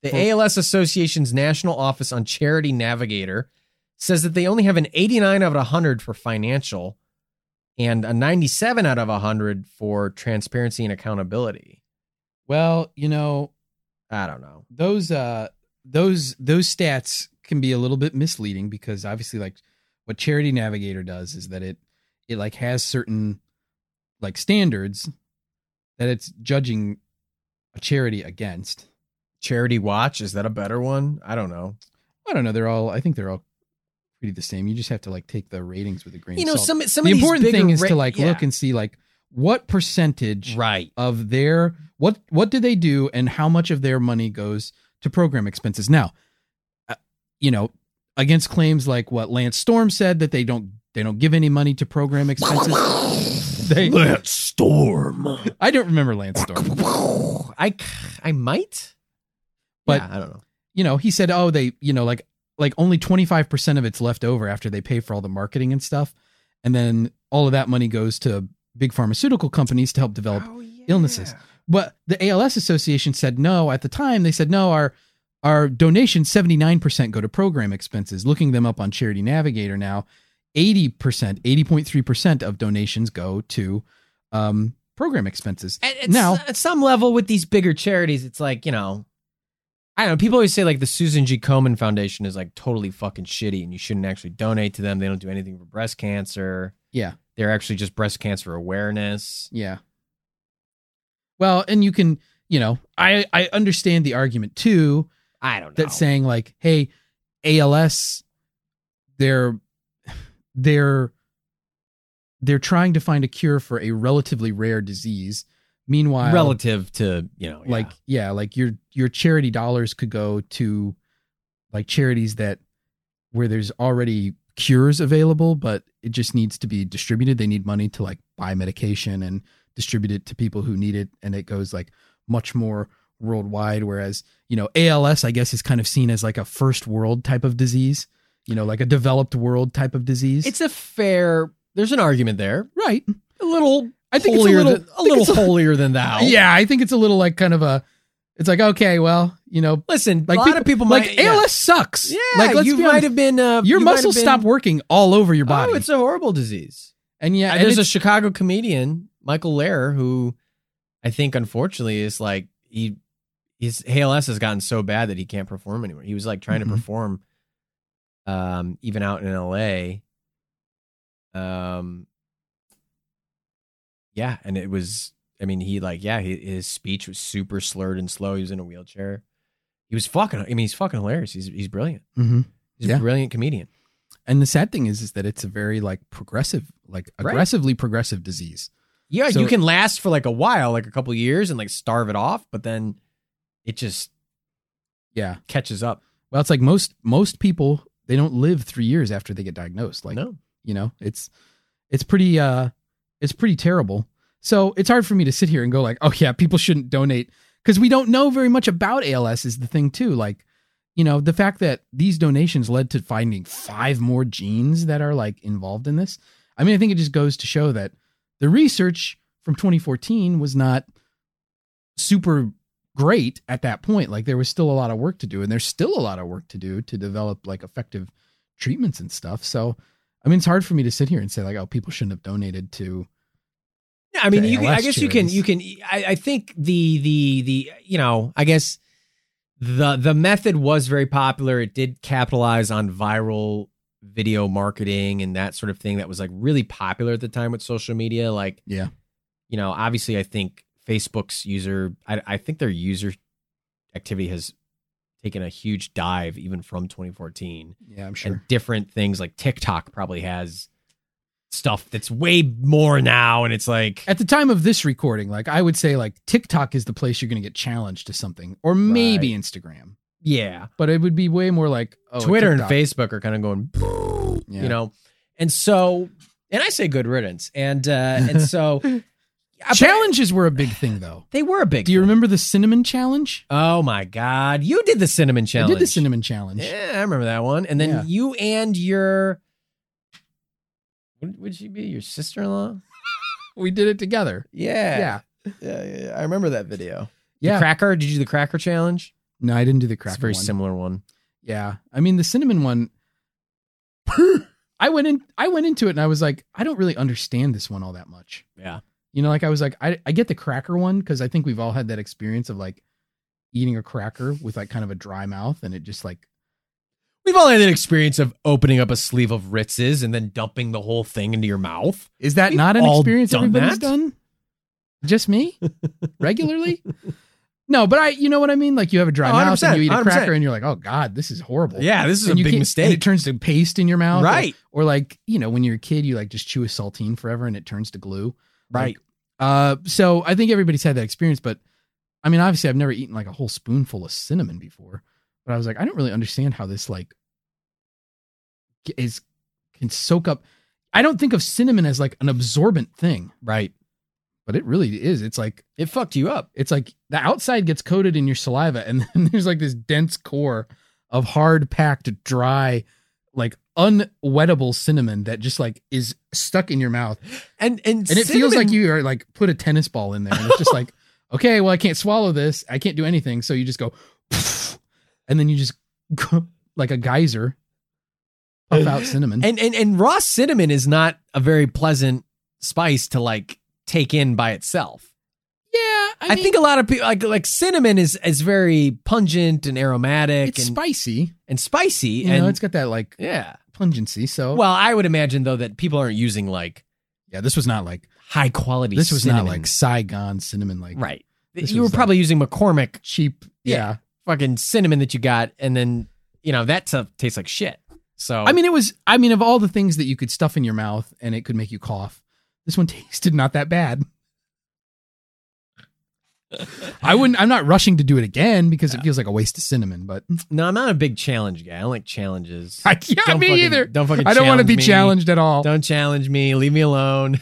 the well, A L S Association's national office on Charity Navigator says that they only have an eighty-nine out of one hundred for financial and a ninety-seven out of one hundred for transparency and accountability. Well, you know, I don't know. Those uh, those those stats can be a little bit misleading because obviously like what Charity Navigator does is that it, it like has certain like standards that it's judging a charity against. Charity Watch. Is that a better one? I don't know. I don't know. They're all, I think they're all pretty the same. You just have to like take the ratings with a grain of salt. You know, some, some the of important these thing ra- is to like, yeah. look and see like what percentage right. of their, what, what do they do and how much of their money goes to program expenses. Now, you know, against claims like what Lance Storm said that they don't they don't give any money to program expenses. They, Lance Storm. I don't remember Lance Storm. I I might, but yeah, I don't know. You know, he said, oh, they you know like like only twenty-five percent of it's left over after they pay for all the marketing and stuff, and then all of that money goes to big pharmaceutical companies to help develop oh, yeah. illnesses. But the A L S Association said no at the time. They said no. Our Our donations, seventy-nine percent go to program expenses. Looking them up on Charity Navigator now, eighty percent, eighty point three percent of donations go to um, program expenses. At, now, s- at some level with these bigger charities, it's like, you know, I don't know. People always say like the Susan G. Komen Foundation is like totally fucking shitty and you shouldn't actually donate to them. They don't do anything for breast cancer. Yeah. They're actually just breast cancer awareness. Yeah. Well, and you can, you know, I, I understand the argument too. I don't know. That's saying like, hey, A L S, they're they're they're trying to find a cure for a relatively rare disease. Meanwhile, relative to, you know, like yeah, yeah like your your charity dollars could go to like charities that where there's already cures available, but it just needs to be distributed. They need money to like buy medication and distribute it to people who need it, and it goes like much more worldwide, whereas, you know, A L S, I guess, is kind of seen as like a first world type of disease, you know, like a developed world type of disease. It's a fair, there's an argument there. Right. A little, I think holier it's a little, than, a little holier a, than thou. Yeah. I think it's a little like kind of a, it's like, okay, well, you know, listen, like a lot people, of people might, like yeah. A L S sucks. Yeah. Like, let's you might have been, uh, your you muscles been, stop working all over your body. Oh, it's a horrible disease. And yeah, and there's a Chicago comedian, Michael Lehrer, who I think unfortunately is like, he, his A L S has gotten so bad that he can't perform anywhere. He was like trying mm-hmm. to perform um, even out in L A. Um, yeah. And it was, I mean, he like, yeah, he, his speech was super slurred and slow. He was in a wheelchair. He was fucking, I mean, he's fucking hilarious. He's, he's brilliant. Mm-hmm. He's yeah. a brilliant comedian. And the sad thing is, is that it's a very like progressive, like aggressively right. progressive disease. Yeah. So, you can last for like a while, like a couple of years and like starve it off. But then it just yeah catches up. Well, it's like most most people, they don't live three years after they get diagnosed. Like, no. you know, it's it's pretty uh, it's pretty terrible. So it's hard for me to sit here and go like, oh, yeah, people shouldn't donate because we don't know very much about A L S is the thing, too. Like, you know, the fact that these donations led to finding five more genes that are like involved in this. I mean, I think it just goes to show that the research from twenty fourteen was not super great at that point. Like there was still a lot of work to do, and there's still a lot of work to do to develop like effective treatments and stuff. So, I mean, it's hard for me to sit here and say like, oh, people shouldn't have donated to. Yeah, I mean, you can, I guess you can, you can, I, I think the, the, the, you know, I guess the, the method was very popular. It did capitalize on viral video marketing and that sort of thing that was like really popular at the time with social media. Like, yeah, you know, obviously I think Facebook's user, I, I think their user activity has taken a huge dive even from twenty fourteen. Yeah, I'm sure. And different things like TikTok probably has stuff that's way more now. And it's like at the time of this recording, like I would say like TikTok is the place you're going to get challenged to something, or maybe right. Instagram. Yeah. But it would be way more like oh, Twitter and Facebook are kind of going, yeah. you know? And so, and I say good riddance. And, uh, and so challenges were a big thing though. They were a big, do you thing. Remember the cinnamon challenge? Oh my God. You did the cinnamon challenge. I did the cinnamon challenge. Yeah. I remember that one. And then yeah. you and your, would she be your sister-in-law? We did it together. Yeah. Yeah. Yeah. Yeah. I remember that video. Yeah. The cracker. Did you do the cracker challenge? No, I didn't do the cracker. It's a very one. Similar one. Yeah. I mean, the cinnamon one, I went in, I went into it and I was like, I don't really understand this one all that much. Yeah. You know, like I was like, I, I get the cracker one. Cause I think we've all had that experience of like eating a cracker with like kind of a dry mouth and it just like, we've all had that experience of opening up a sleeve of Ritzes and then dumping the whole thing into your mouth. Is that We've not an experience done everybody's that? Done? Just me? Regularly? No, but I, you know what I mean? Like you have a dry mouth and you eat a cracker and you're like, oh God, this is horrible. Yeah, this is and a big mistake. And it turns to paste in your mouth. Right. Or, or like, you know, when you're a kid, you like just chew a saltine forever and it turns to glue. Right. Like, uh, so I think everybody's had that experience, but I mean, obviously I've never eaten like a whole spoonful of cinnamon before. But I was like, I don't really understand how this like is can soak up. I don't think of cinnamon as like an absorbent thing. Right. But it really is. It's like it fucked you up. It's like the outside gets coated in your saliva. And then there's like this dense core of hard packed, dry, like unwettable cinnamon that just like is stuck in your mouth. And and, and it cinnamon- feels like you are like put a tennis ball in there. And it's just like, OK, well, I can't swallow this. I can't do anything. So you just go. Pfft. And then you just go like a geyser puff out cinnamon. And, and and raw cinnamon is not a very pleasant spice to like take in by itself. Yeah. I, I mean, think a lot of people like like cinnamon is, is very pungent and aromatic. It's and spicy. And spicy. You and know, it's got that like yeah pungency. So well, I would imagine though that people aren't using like yeah, this was not like high quality this was cinnamon. Not like Saigon cinnamon like right. You were probably like using McCormick cheap yeah. yeah. fucking cinnamon that you got, and then you know that stuff tastes like shit. So I mean, it was. I mean, of all the things that you could stuff in your mouth and it could make you cough, this one tasted not that bad. I wouldn't. I'm not rushing to do it again because yeah. it feels like a waste of cinnamon. But no, I'm not a big challenge guy. I don't like challenges. I can't don't me fucking, either. Don't fucking. I don't want to be me. Challenged at all. Don't challenge me. Leave me alone.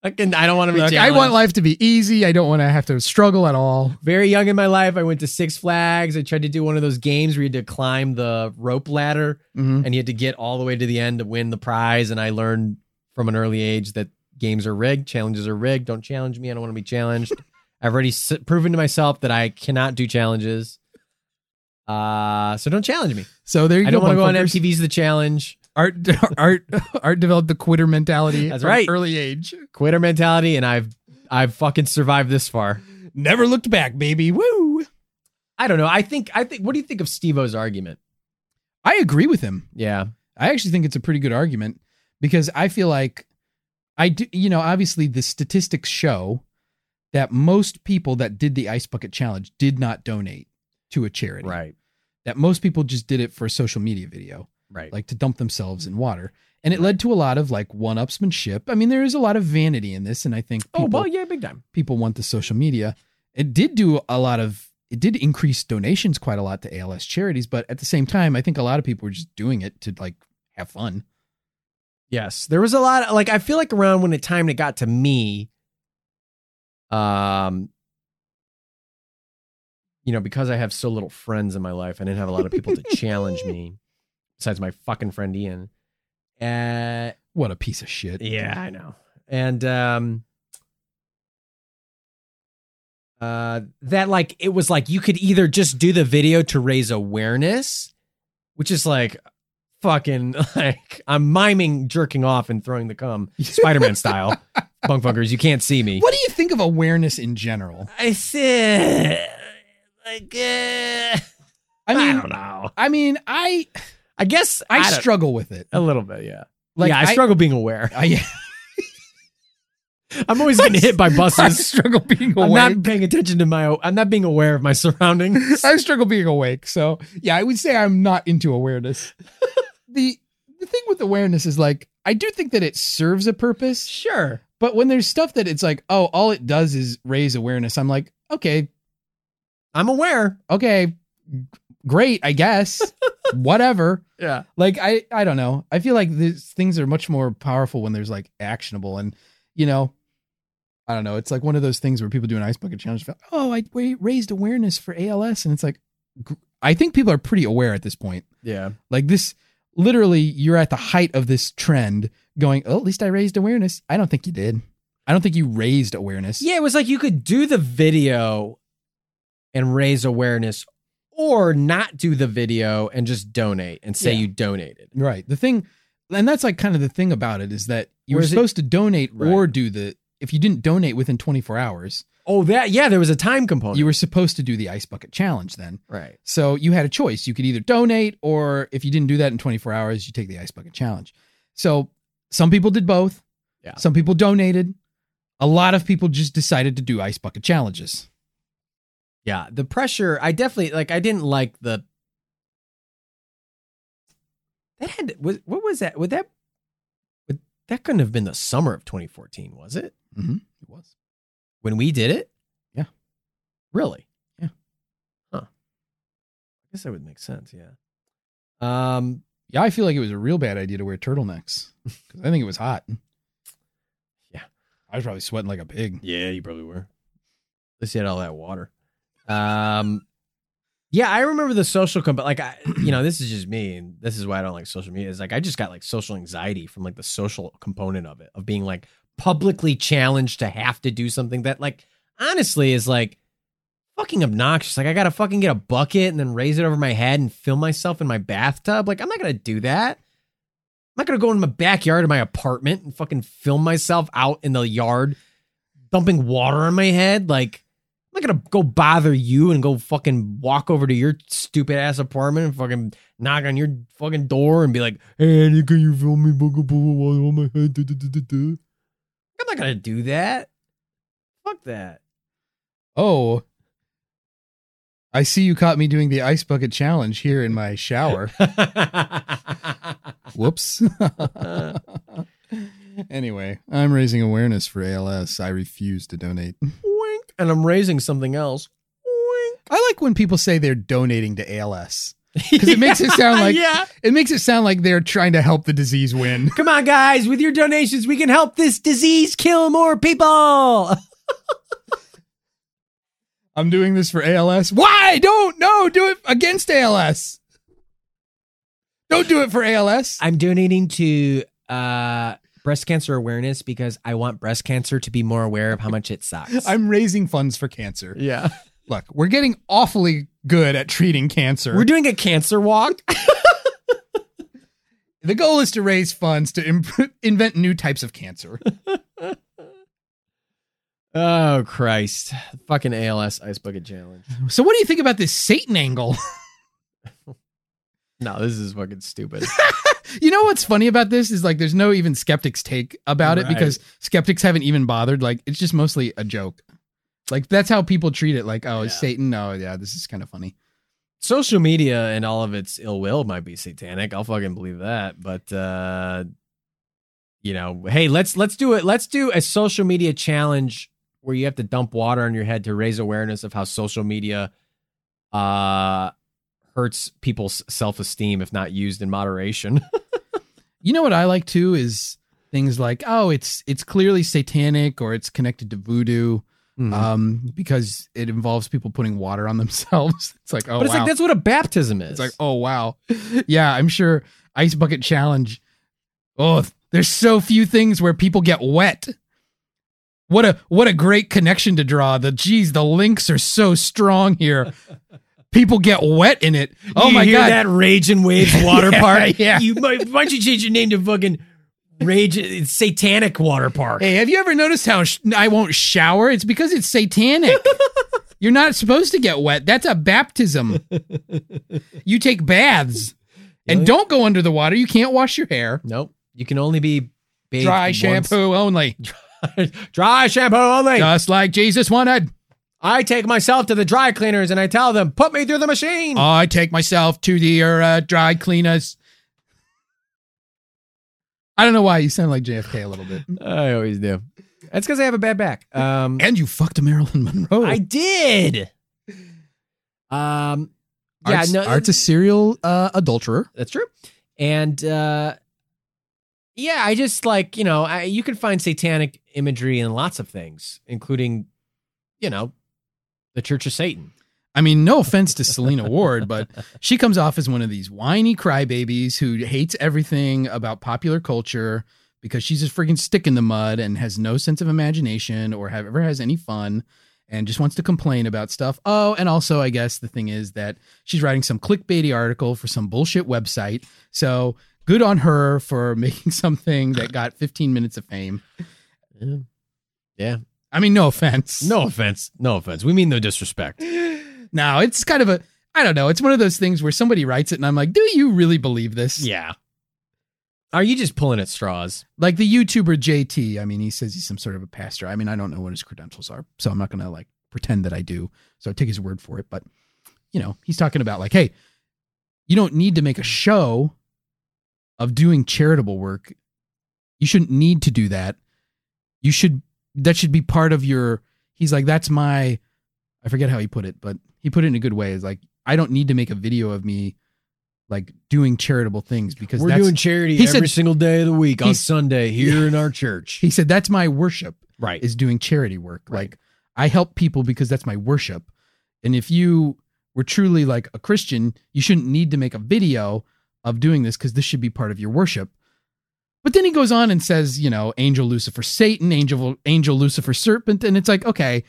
I don't want to be. Like, I want life to be easy. I don't want to have to struggle at all. Very young in my life, I went to Six Flags. I tried to do one of those games where you had to climb the rope ladder mm-hmm. and you had to get all the way to the end to win the prize. And I learned from an early age that games are rigged, challenges are rigged. Don't challenge me. I don't want to be challenged. I've already proven to myself that I cannot do challenges. Uh, so don't challenge me. So there you I go. I don't want to go on M T V's The Challenge. Art, art, art developed the quitter mentality. That's right. Early age quitter mentality, and I've, I've fucking survived this far. Never looked back, baby. Woo. I don't know. I think, I think. What do you think of Steve-O's argument? I agree with him. Yeah, I actually think it's a pretty good argument because I feel like I do. You know, obviously the statistics show that most people that did the Ice Bucket Challenge did not donate to a charity. Right. That most people just did it for a social media video. Right. Like to dump themselves in water. And it led to a lot of like one-upsmanship. I mean, there is a lot of vanity in this. And I think, people, oh, well, yeah, big time. People want the social media. It did do a lot of, it did increase donations quite a lot to A L S charities. But at the same time, I think a lot of people were just doing it to like have fun. Yes. There was a lot of, like, I feel like around when the time it got to me, um, you know, because I have so little friends in my life, I didn't have a lot of people to challenge me besides my fucking friend Ian. Uh, what a piece of shit. Yeah, I know. And um, uh, that like, it was like, you could either just do the video to raise awareness, which is like fucking like I'm miming, jerking off and throwing the cum Spider-Man style. Bunk Funkers, you can't see me. What do you think of awareness in general? I said, like, uh, I mean, I don't know. I mean, I, I guess I, I struggle with it a little bit. Yeah. Like yeah, I, I struggle being aware. I, yeah. I'm always getting hit by buses. I struggle being awake. I'm not paying attention to my, I'm not being aware of my surroundings. I struggle being awake. So yeah, I would say I'm not into awareness. the The thing with awareness is like, I do think that it serves a purpose. Sure. But when there's stuff that it's like, oh, all it does is raise awareness. I'm like, okay, I'm aware. Okay, great, I guess. Whatever. Yeah. Like, I, I don't know. I feel like these things are much more powerful when there's like actionable and, you know, I don't know. It's like one of those things where people do an ice bucket challenge. Oh, I raised awareness for A L S. And it's like, I think people are pretty aware at this point. Yeah. Like this, literally, you're at the height of this trend going, oh, at least I raised awareness. I don't think you did. I don't think you raised awareness. Yeah, it was like you could do the video and raise awareness or not do the video and just donate and say yeah. you donated. Right. The thing, and that's like kind of the thing about it is that you were supposed it, to donate right. or do the, if you didn't donate within twenty-four hours. Oh, that, yeah, there was a time component. You were supposed to do the ice bucket challenge then. Right. So you had a choice. You could either donate or if you didn't do that in twenty-four hours, you take the ice bucket challenge. So some people did both. Yeah. Some people donated. A lot of people just decided to do ice bucket challenges. Yeah. The pressure, I definitely like, I didn't like the, that had, was, what was that? Would that, would, that couldn't have been the summer of twenty fourteen, was it? Mm-hmm. It was. When we did it? Yeah. Really? Yeah. Huh. I guess that would make sense. Yeah. Um, Yeah, I feel like it was a real bad idea to wear turtlenecks because I think it was hot. Yeah. I was probably sweating like a pig. Yeah, you probably were. At least you had all that water. Um, yeah, I remember the social, comp- like, I, you know, this is just me. And this is why I don't like social media. It's like, I just got like social anxiety from like the social component of it, of being like publicly challenged to have to do something that like, honestly is like fucking obnoxious. Like I got to fucking get a bucket and then raise it over my head and film myself in my bathtub. Like I'm not going to do that. I'm not going to go in my backyard of my apartment and fucking film myself out in the yard, dumping water on my head. Like I'm not going to go bother you and go fucking walk over to your stupid ass apartment and fucking knock on your fucking door and be like, hey, Andy, can you film me? On my head? I'm not going to do that. Fuck that. Oh, I see you caught me doing the ice bucket challenge here in my shower. Whoops. Anyway, I'm raising awareness for A L S. I refuse to donate. Wink. And I'm raising something else. Wink. I like when people say they're donating to A L S. Because it makes it sound like yeah. it makes it sound like they're trying to help the disease win. Come on, guys, with your donations, we can help this disease kill more people. I'm doing this for A L S. Why? Don't. No, do it against A L S. Don't do it for A L S. I'm donating to uh, breast cancer awareness because I want breast cancer to be more aware of how much it sucks. I'm raising funds for cancer. Yeah. Look, we're getting awfully good at treating cancer. We're doing a cancer walk. The goal is to raise funds to imp- invent new types of cancer. Oh, Christ. Fucking A L S ice bucket challenge. So what do you think about this Satan angle? No, this is fucking stupid. You know what's funny about this is like there's no even skeptics take about right. it because skeptics haven't even bothered. Like it's just mostly a joke. Like that's how people treat it. Like, oh, yeah. Is Satan? Oh, yeah, this is kind of funny. Social media and all of its ill will might be satanic. I'll fucking believe that. But, uh, you know, hey, let's let's do it. Let's do a social media challenge where you have to dump water on your head to raise awareness of how social media uh, hurts people's self-esteem if not used in moderation. You know what I like, too, is things like, oh, it's it's clearly satanic or it's connected to voodoo mm-hmm. um, because it involves people putting water on themselves. It's like, oh, wow. But it's wow. like, that's what a baptism is. It's like, oh, wow. Yeah, I'm sure. Ice bucket challenge. Oh, there's so few things where people get wet. What a what a great connection to draw. The geez, the links are so strong here. People get wet in it. Oh you my hear god, that Raging Waves water yeah, park. Yeah, you might, why don't you change your name to fucking Rage? It's Satanic Water Park. Hey, have you ever noticed how sh- I won't shower? It's because it's satanic. You're not supposed to get wet. That's a baptism. You take baths and don't go under the water. You can't wash your hair. Nope. You can only be bathed dry shampoo once. Only. Dry shampoo only. Just like Jesus wanted. I take myself to the dry cleaners and I tell them, put me through the machine. I take myself to the uh, dry cleaners. I don't know why you sound like J F K a little bit. I always do. That's because I have a bad back. Um, and you fucked Marilyn Monroe. I did. Um, Art's, yeah, no, Art's a serial uh, adulterer. That's true. And uh, yeah, I just like, you know, I, you can find satanic imagery in lots of things, including, you know, the Church of Satan. I mean, no offense to Selena Ward, but she comes off as one of these whiny crybabies who hates everything about popular culture because she's a freaking stick in the mud and has no sense of imagination or have, ever has any fun and just wants to complain about stuff. Oh, and also, I guess the thing is that she's writing some clickbaity article for some bullshit website. So good on her for making something that got fifteen minutes of fame. Yeah. Yeah. I mean, no offense. No offense. No offense. We mean no disrespect. No, it's kind of a, I don't know. It's one of those things where somebody writes it and I'm like, do you really believe this? Yeah. Are you just pulling at straws? Like the YouTuber J T. I mean, he says he's some sort of a pastor. I mean, I don't know what his credentials are, so I'm not going to like pretend that I do. So I take his word for it. But, you know, he's talking about like, hey, you don't need to make a show of doing charitable work. You shouldn't need to do that. You should, that should be part of your, he's like, that's my, I forget how he put it, but he put it in a good way. It's like, I don't need to make a video of me like doing charitable things because we're that's, doing charity he every said, single day of the week on Sunday here yeah. in our church. He said, that's my worship, right? Is doing charity work. Right. Like I help people because that's my worship. And if you were truly like a Christian, you shouldn't need to make a video of doing this because this should be part of your worship. But then he goes on and says, you know, angel, Lucifer, Satan, angel, angel, Lucifer, serpent. And it's like, okay,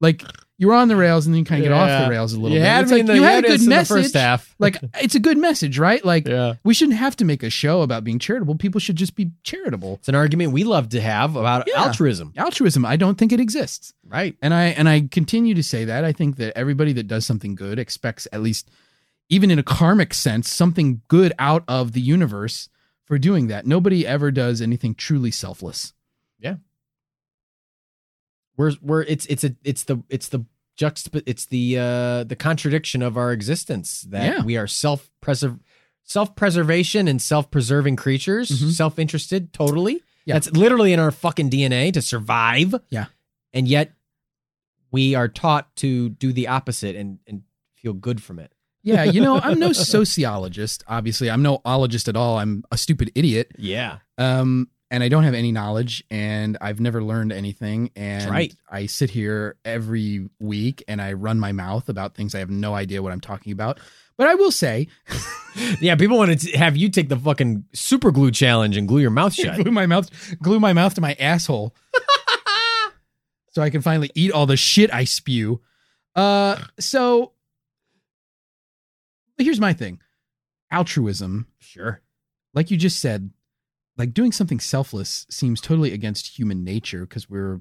like you were on the rails and then you kind of yeah. get off the rails a little yeah, bit. It's I mean, like, the, you had a good message. First half. Like it's a good message, right? Like yeah. we shouldn't have to make a show about being charitable. People should just be charitable. It's an argument we love to have about yeah. altruism. Altruism. I don't think it exists. Right. And I, and I continue to say that I think that everybody that does something good expects at least even in a karmic sense, something good out of the universe for doing that. Nobody ever does anything truly selfless. Yeah. We're, we're, it's, it's a, it's the, it's the juxtap, it's the, uh, the contradiction of our existence that yeah. we are self preserve, self preservation and self preserving creatures, mm-hmm. self interested. Totally. Yeah. That's literally in our fucking D N A to survive. Yeah. And yet we are taught to do the opposite and, and feel good from it. Yeah, you know, I'm no sociologist, obviously. I'm no ologist at all. I'm a stupid idiot. Yeah. Um, and I don't have any knowledge, and I've never learned anything. And right. I sit here every week, and I run my mouth about things I have no idea what I'm talking about. But I will say... yeah, people want to have you take the fucking super glue challenge and glue your mouth shut. glue my mouth, glue my mouth to my asshole. So I can finally eat all the shit I spew. Uh, so... Here's my thing. Altruism. Sure. Like you just said, like doing something selfless seems totally against human nature because we're,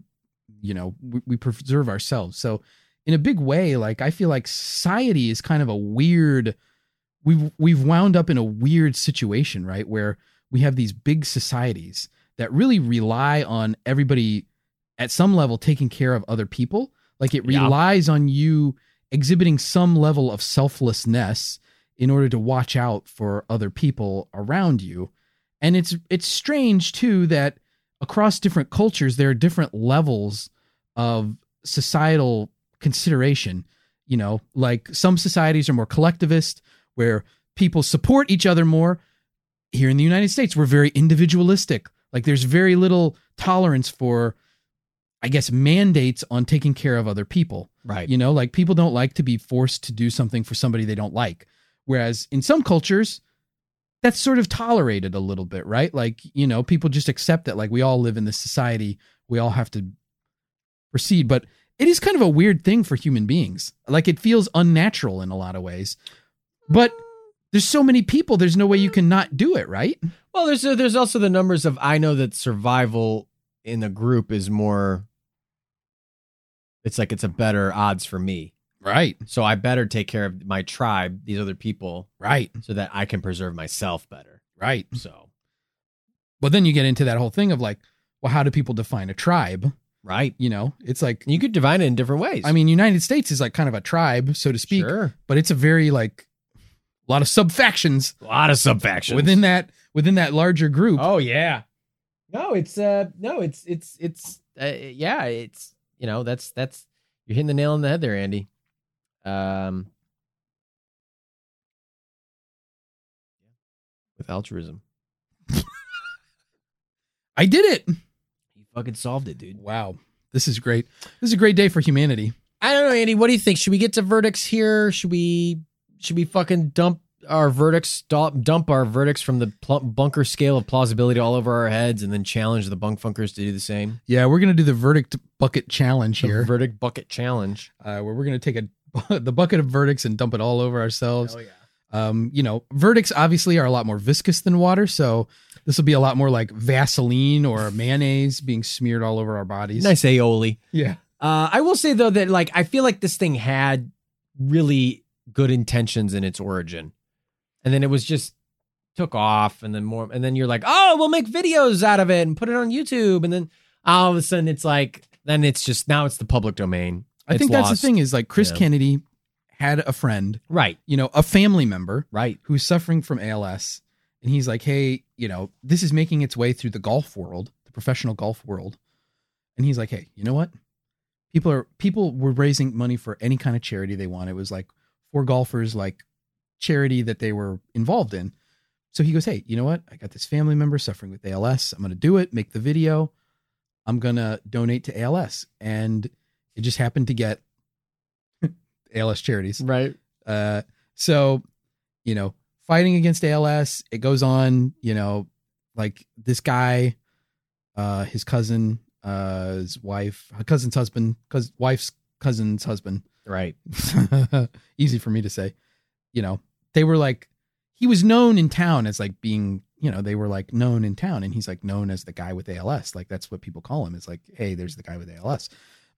you know, we, we preserve ourselves. So in a big way, like I feel like society is kind of a weird, we've, we've wound up in a weird situation, right? Where we have these big societies that really rely on everybody at some level taking care of other people. Like it relies yeah. on you exhibiting some level of selflessness in order to watch out for other people around you. And it's it's strange, too, that across different cultures, there are different levels of societal consideration. You know, like some societies are more collectivist, where people support each other more. Here in the United States, we're very individualistic. Like there's very little tolerance for I guess, mandates on taking care of other people. Right. You know, like people don't like to be forced to do something for somebody they don't like. Whereas in some cultures, that's sort of tolerated a little bit, right? Like, you know, people just accept that, like, we all live in this society. We all have to proceed. But it is kind of a weird thing for human beings. Like, it feels unnatural in a lot of ways. But there's so many people, there's no way you can not do it, right? Well, there's uh, there's also the numbers of, I know that survival in the group is more, it's like it's a better odds for me. Right. So I better take care of my tribe, these other people. Right. So that I can preserve myself better. Right. So. But then you get into that whole thing of like, well, how do people define a tribe? Right. You know, it's like. You could define it in different ways. I mean, United States is like kind of a tribe, so to speak. Sure. But it's a very like, a lot of sub-factions. A lot of sub-factions. Within that, within that larger group. Oh, yeah. No, it's, uh, no, it's, it's, it's, uh, yeah, it's, you know, that's, that's, you're hitting the nail on the head there, Andy. Um, with altruism. I did it. You fucking solved it, dude. Wow. This is great. This is a great day for humanity. I don't know, Andy. What do you think? Should we get to verdicts here? Should we, should we fucking dump our verdicts, dump our verdicts from the pl- bunker scale of plausibility all over our heads and then challenge the bunk funkers to do the same? Yeah. We're going to do the verdict bucket challenge here. The verdict bucket challenge. Uh, where we're going to take a, the bucket of verdicts and dump it all over ourselves. Oh, yeah. Um, you know, verdicts obviously are a lot more viscous than water. So this will be a lot more like Vaseline or mayonnaise being smeared all over our bodies. Nice aioli. Yeah. Uh, I will say though that like, I feel like this thing had really good intentions in its origin. And then it was just took off and then more, and then you're like, oh, we'll make videos out of it and put it on YouTube. And then all of a sudden it's like, then it's just, now it's the public domain. I think that's the thing is like Chris Kennedy had a friend, right? You know, a family member, right? Who's suffering from A L S. And he's like, hey, you know, this is making its way through the golf world, the professional golf world. And he's like, hey, you know what? People are, people were raising money for any kind of charity they want. It was like for golfers, like charity that they were involved in. So he goes, hey, you know what? I got this family member suffering with A L S. I'm going to do it. Make the video. I'm going to donate to A L S. And it just happened to get A L S charities. Right. Uh, so, you know, fighting against A L S, it goes on, you know, like this guy, uh, his cousin, uh, his wife, her cousin's husband, cause wife's cousin's husband. Right. Easy for me to say, you know, they were like, he was known in town as like being, you know, they were like known in town and he's like known as the guy with A L S. Like that's what people call him. It's like, hey, there's the guy with A L S,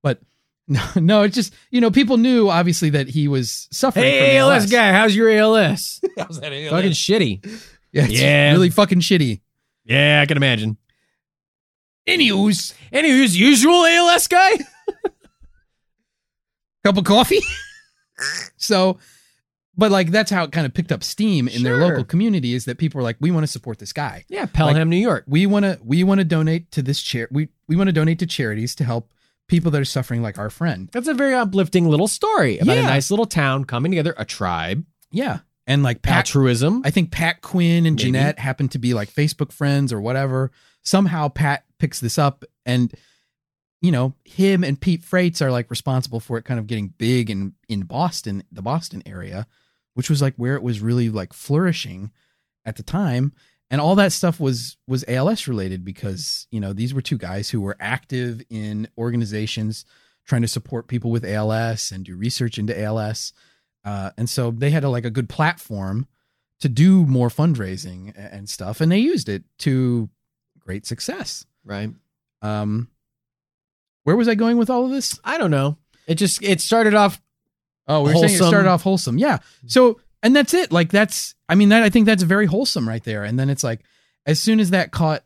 but No, no, it's just, you know, people knew obviously that he was suffering. Hey, from A L S. A L S guy, how's your A L S? How's that A L S? Fucking shitty. Yeah, it's yeah. really fucking shitty. Yeah, I can imagine. Any who's, any who's usual A L S guy? Cup of coffee? So, but like, that's how it kind of picked up steam in sure. their local community is that people were like, we want to support this guy. Yeah, Pelham, like, New York. We want to, we want to donate to this chair. We, we want to donate to charities to help people that are suffering like our friend. That's a very uplifting little story about yeah. a nice little town coming together, a tribe. Yeah. And like Pat, altruism. I think Pat Quinn and Maybe. Jeanette happen to be like Facebook friends or whatever. Somehow Pat picks this up and, you know, him and Pete Frates are like responsible for it kind of getting big in, in Boston, the Boston area, which was like where it was really like flourishing at the time. And all that stuff was was A L S related because, you know, these were two guys who were active in organizations trying to support people with A L S and do research into A L S. Uh, and so they had a, like a good platform to do more fundraising and stuff. And they used it to great success. Right. Um, where was I going with all of this? I don't know. It just it started off. Oh, we're saying it started off wholesome. Yeah. So. And that's it. Like that's, I mean, that I think that's very wholesome right there. And then it's like, as soon as that caught,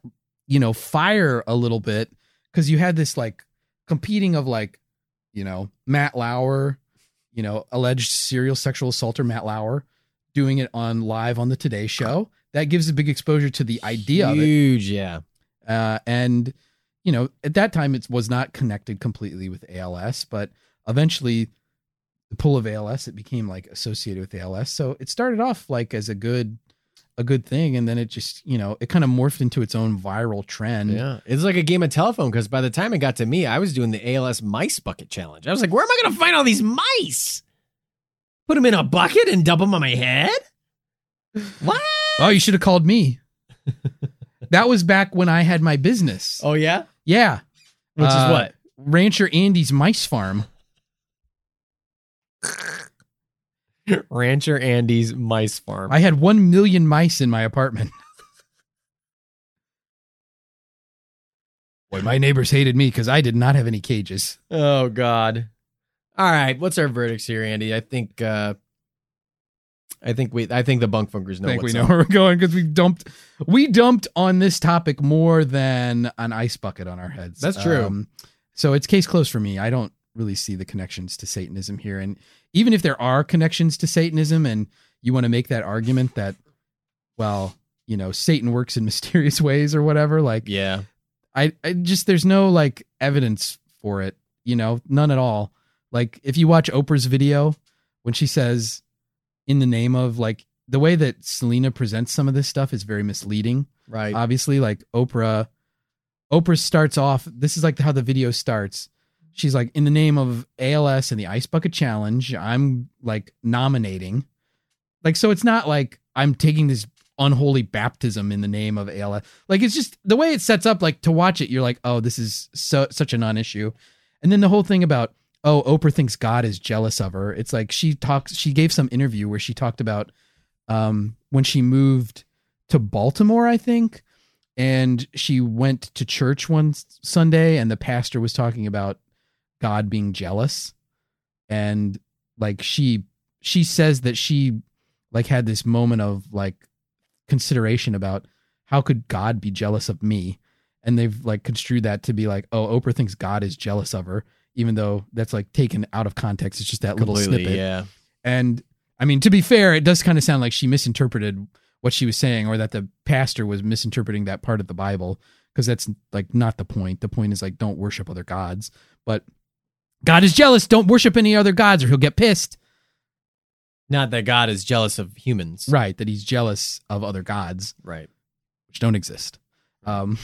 you know, fire a little bit, because you had this like competing of like, you know, Matt Lauer, you know, alleged serial sexual assaulter Matt Lauer doing it on live on the Today Show. That gives a big exposure to the idea Huge, of it. Huge, yeah. Uh, and, you know, at that time it was not connected completely with A L S, but eventually the pull of A L S, it became like associated with A L S. So it started off like as a good a good thing. And then it just, you know, it kind of morphed into its own viral trend. Yeah. It's like a game of telephone. Cause by the time it got to me, I was doing the A L S mice bucket challenge. I was like, where am I going to find all these mice? Put them in a bucket and dump them on my head. What? Oh, you should have called me. That was back when I had my business. Oh yeah. Yeah. Which uh, is what? Rancher Andy's Mice Farm. Rancher Andy's Mice Farm. I had one million mice in my apartment. Boy, my neighbors hated me because I did not have any cages. Oh, God. All right. What's our verdicts here, Andy? I think uh, I think we I think the bunk funkers know I think what's we know up. Where we're going because we dumped we dumped on this topic more than an ice bucket on our heads. That's true. Um, so it's case closed for me. I don't really see the connections to Satanism here. And even if there are connections to Satanism and you want to make that argument that, well, you know, Satan works in mysterious ways or whatever, like, yeah, I, I just, there's no like evidence for it, you know, none at all. Like if you watch Oprah's video, when she says in the name of, like, the way that Selena presents some of this stuff is very misleading. Right. Obviously, like Oprah, Oprah starts off, this is like how the video starts. She's like, in the name of A L S and the Ice Bucket Challenge, I'm like nominating. Like, so it's not like I'm taking this unholy baptism in the name of A L S. Like, it's just the way it sets up, like to watch it, you're like, oh, this is so such a non-issue. And then the whole thing about, oh, Oprah thinks God is jealous of her. It's like she talks, she gave some interview where she talked about um, when she moved to Baltimore, I think. And she went to church one Sunday and the pastor was talking about God being jealous. And like, she, she says that she like had this moment of like consideration about how could God be jealous of me? And they've like construed that to be like, oh, Oprah thinks God is jealous of her, even though that's like taken out of context. It's just that little Completely, snippet. Yeah. And I mean, to be fair, it does kind of sound like she misinterpreted what she was saying, or that the pastor was misinterpreting that part of the Bible. Cause that's like not the point. The point is like, don't worship other gods, but God is jealous. Don't worship any other gods or he'll get pissed. Not that God is jealous of humans. Right. That he's jealous of other gods. Right. Which don't exist. Um,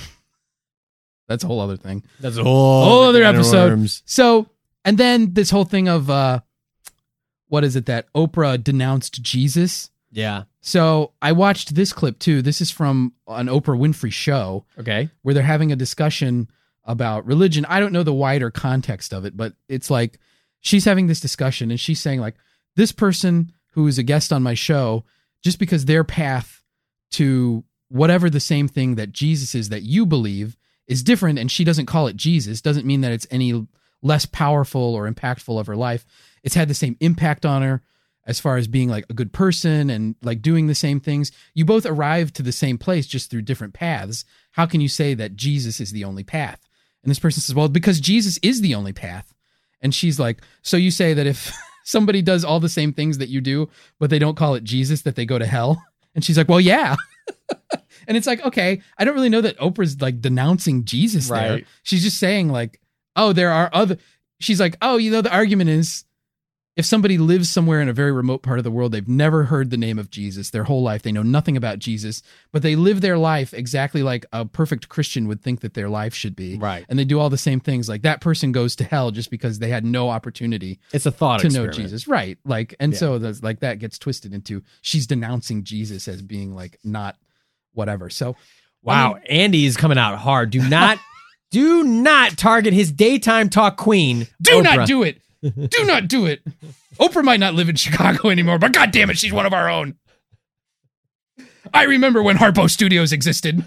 that's a whole other thing. That's a whole, whole other episode. So, and then this whole thing of, uh, what is it that Oprah denounced Jesus? Yeah. So I watched this clip too. This is from an Oprah Winfrey show. Okay. Where they're having a discussion about religion. I don't know the wider context of it, but it's like she's having this discussion and she's saying like, this person who is a guest on my show, just because their path to whatever the same thing that Jesus is that you believe is different, and she doesn't call it Jesus, doesn't mean that it's any less powerful or impactful of her life. It's had the same impact on her as far as being like a good person and like doing the same things. You both arrived to the same place just through different paths. How can you say that Jesus is the only path? And this person says, well, because Jesus is the only path. And she's like, so you say that if somebody does all the same things that you do, but they don't call it Jesus, that they go to hell? And she's like, well, yeah. And it's like, okay, I don't really know that Oprah's like denouncing Jesus right there. She's just saying like, oh, there are other, she's like, oh, you know, the argument is if somebody lives somewhere in a very remote part of the world, they've never heard the name of Jesus their whole life. They know nothing about Jesus, but they live their life exactly like a perfect Christian would think that their life should be. Right. And they do all the same things. Like that person goes to hell just because they had no opportunity. It's a thought to experiment. Know Jesus. Right. Like, and yeah. so that's like, that gets twisted into she's denouncing Jesus as being like, not whatever. So, wow. I mean, Andy is coming out hard. Do not, do not target his daytime talk queen. Do Oprah. Not do it. Do not do it. Oprah might not live in Chicago anymore, but God damn it, she's one of our own. I remember when Harpo Studios existed.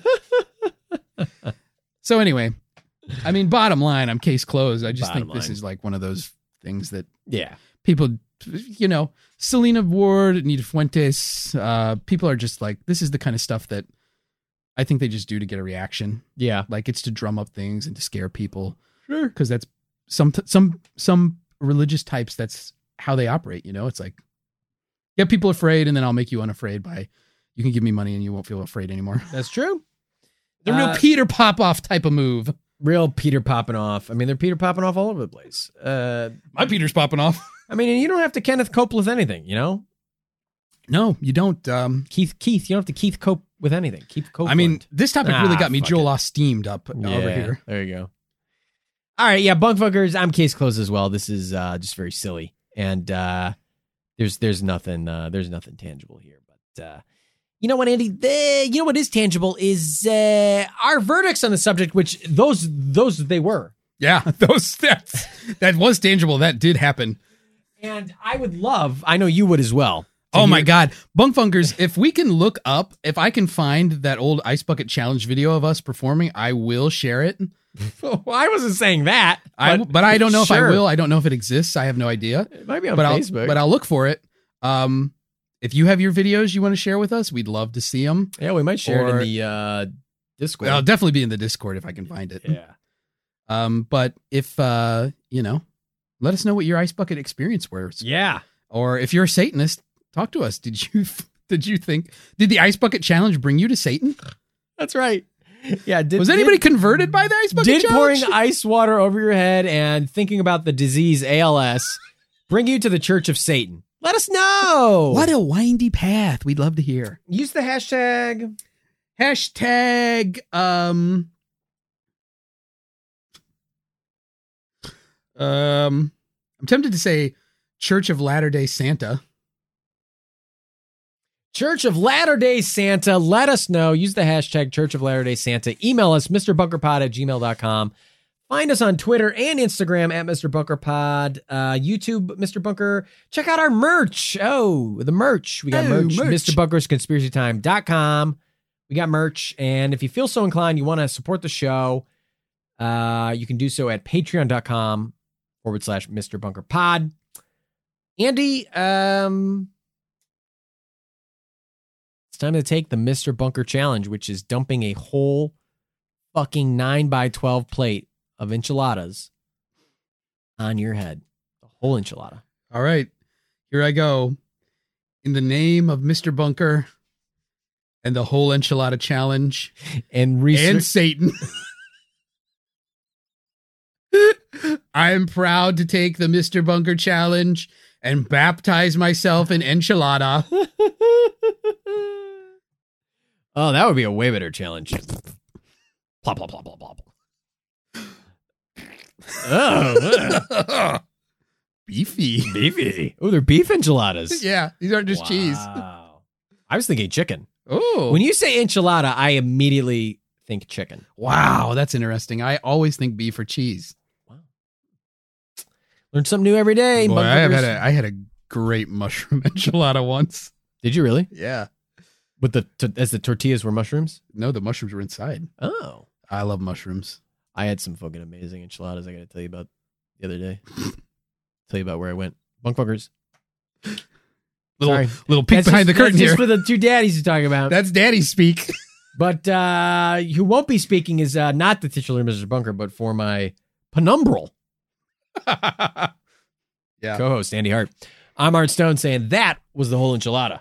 So anyway, I mean, bottom line, I'm case closed. I just bottom think line. This is like one of those things that yeah, people, you know, Selena Ward, Anita Fuentes, uh, people are just like, this is the kind of stuff that I think they just do to get a reaction. Yeah. Like it's to drum up things and to scare people. Sure. Because that's some, some, some, religious types, that's how they operate. You know, it's like, get people afraid and then I'll make you unafraid by, you can give me money and you won't feel afraid anymore. That's true. The uh, real Peter Popoff type of move. Real Peter popping off. I mean, they're Peter popping off all over the place. Uh, My Peter's popping off. I mean, you don't have to Kenneth Copeland anything, you know? No, you don't. Um, Keith, Keith, you don't have to Keith cope with anything. Keith Copeland. I mean, this topic ah, really got me Joel Osteened up yeah, over here. There you go. All right, yeah, bunk fuckers. I'm case closed as well. This is uh, just very silly, and uh, there's there's nothing uh, there's nothing tangible here. But uh, you know what, Andy? The, you know what is tangible is uh, our verdicts on the subject, which those those they were. Yeah, those that's that was tangible. That did happen. And I would love, I know you would as well. Oh hear. my God. Bunkfunkers, if we can look up, if I can find that old Ice Bucket Challenge video of us performing, I will share it. Well, I wasn't saying that. But I, but I don't know sure. if I will. I don't know if it exists. I have no idea. It might be on but Facebook. I'll, but I'll look for it. Um, if you have your videos you want to share with us, we'd love to see them. Yeah, we might share or, it in the uh, Discord. I'll definitely be in the Discord if I can find it. Yeah. Um, but if, uh, you know, let us know what your ice bucket experience was. Yeah. Or if you're a Satanist, talk to us. Did you did you think did the ice bucket challenge bring you to Satan? That's right. Yeah. Did, was anybody did, converted by the ice bucket did challenge? Did pouring ice water over your head and thinking about the disease A L S bring you to the Church of Satan? Let us know. What a windy path. We'd love to hear. Use the hashtag. Hashtag. Um. Um, I'm tempted to say Church of Latter-day Santa. Church of Latter-day Santa. Let us know. Use the hashtag Church of Latter-day Santa. Email us, M R bunker pod at gmail dot com. Find us on Twitter and Instagram at M R bunker pod. Uh, YouTube, Mister Bunker. Check out our merch. Oh, the merch. We got oh, merch. merch. M R bunkers conspiracy time dot com. We got merch. And if you feel so inclined, you want to support the show, uh, you can do so at patreon dot com. Forward slash Mister Bunker Pod. Andy, um, it's time to take the Mister Bunker Challenge, which is dumping a whole fucking nine by twelve plate of enchiladas on your head. A whole enchilada. All right. Here I go. In the name of Mister Bunker and the whole enchilada challenge and, research- and Satan. I am proud to take the Mister Bunker Challenge and baptize myself in enchilada. Oh, that would be a way better challenge. Plop, plop, plop, plop, plop. Oh, uh. Beefy. Beefy. Oh, they're beef enchiladas. Yeah, these aren't just wow. cheese. I was thinking chicken. Oh. When you say enchilada, I immediately think chicken. Wow, that's interesting. I always think beef or cheese. Learn something new every day. Boy, I, have had a, I had a great mushroom enchilada once. Did you really? Yeah. But the t- as the tortillas were mushrooms? No, the mushrooms were inside. Oh. I love mushrooms. I had some fucking amazing enchiladas I got to tell you about the other day. Tell you about where I went. Bunkfuckers. little Sorry. little peek that's behind just, the curtain that's here. That's for the two daddies you're talking about. That's daddy speak. But uh, who won't be speaking is uh, not the titular Mister Bunker, but for my penumbral. Yeah. Co-host Andy Hart. I'm Art Stone saying that was the whole enchilada.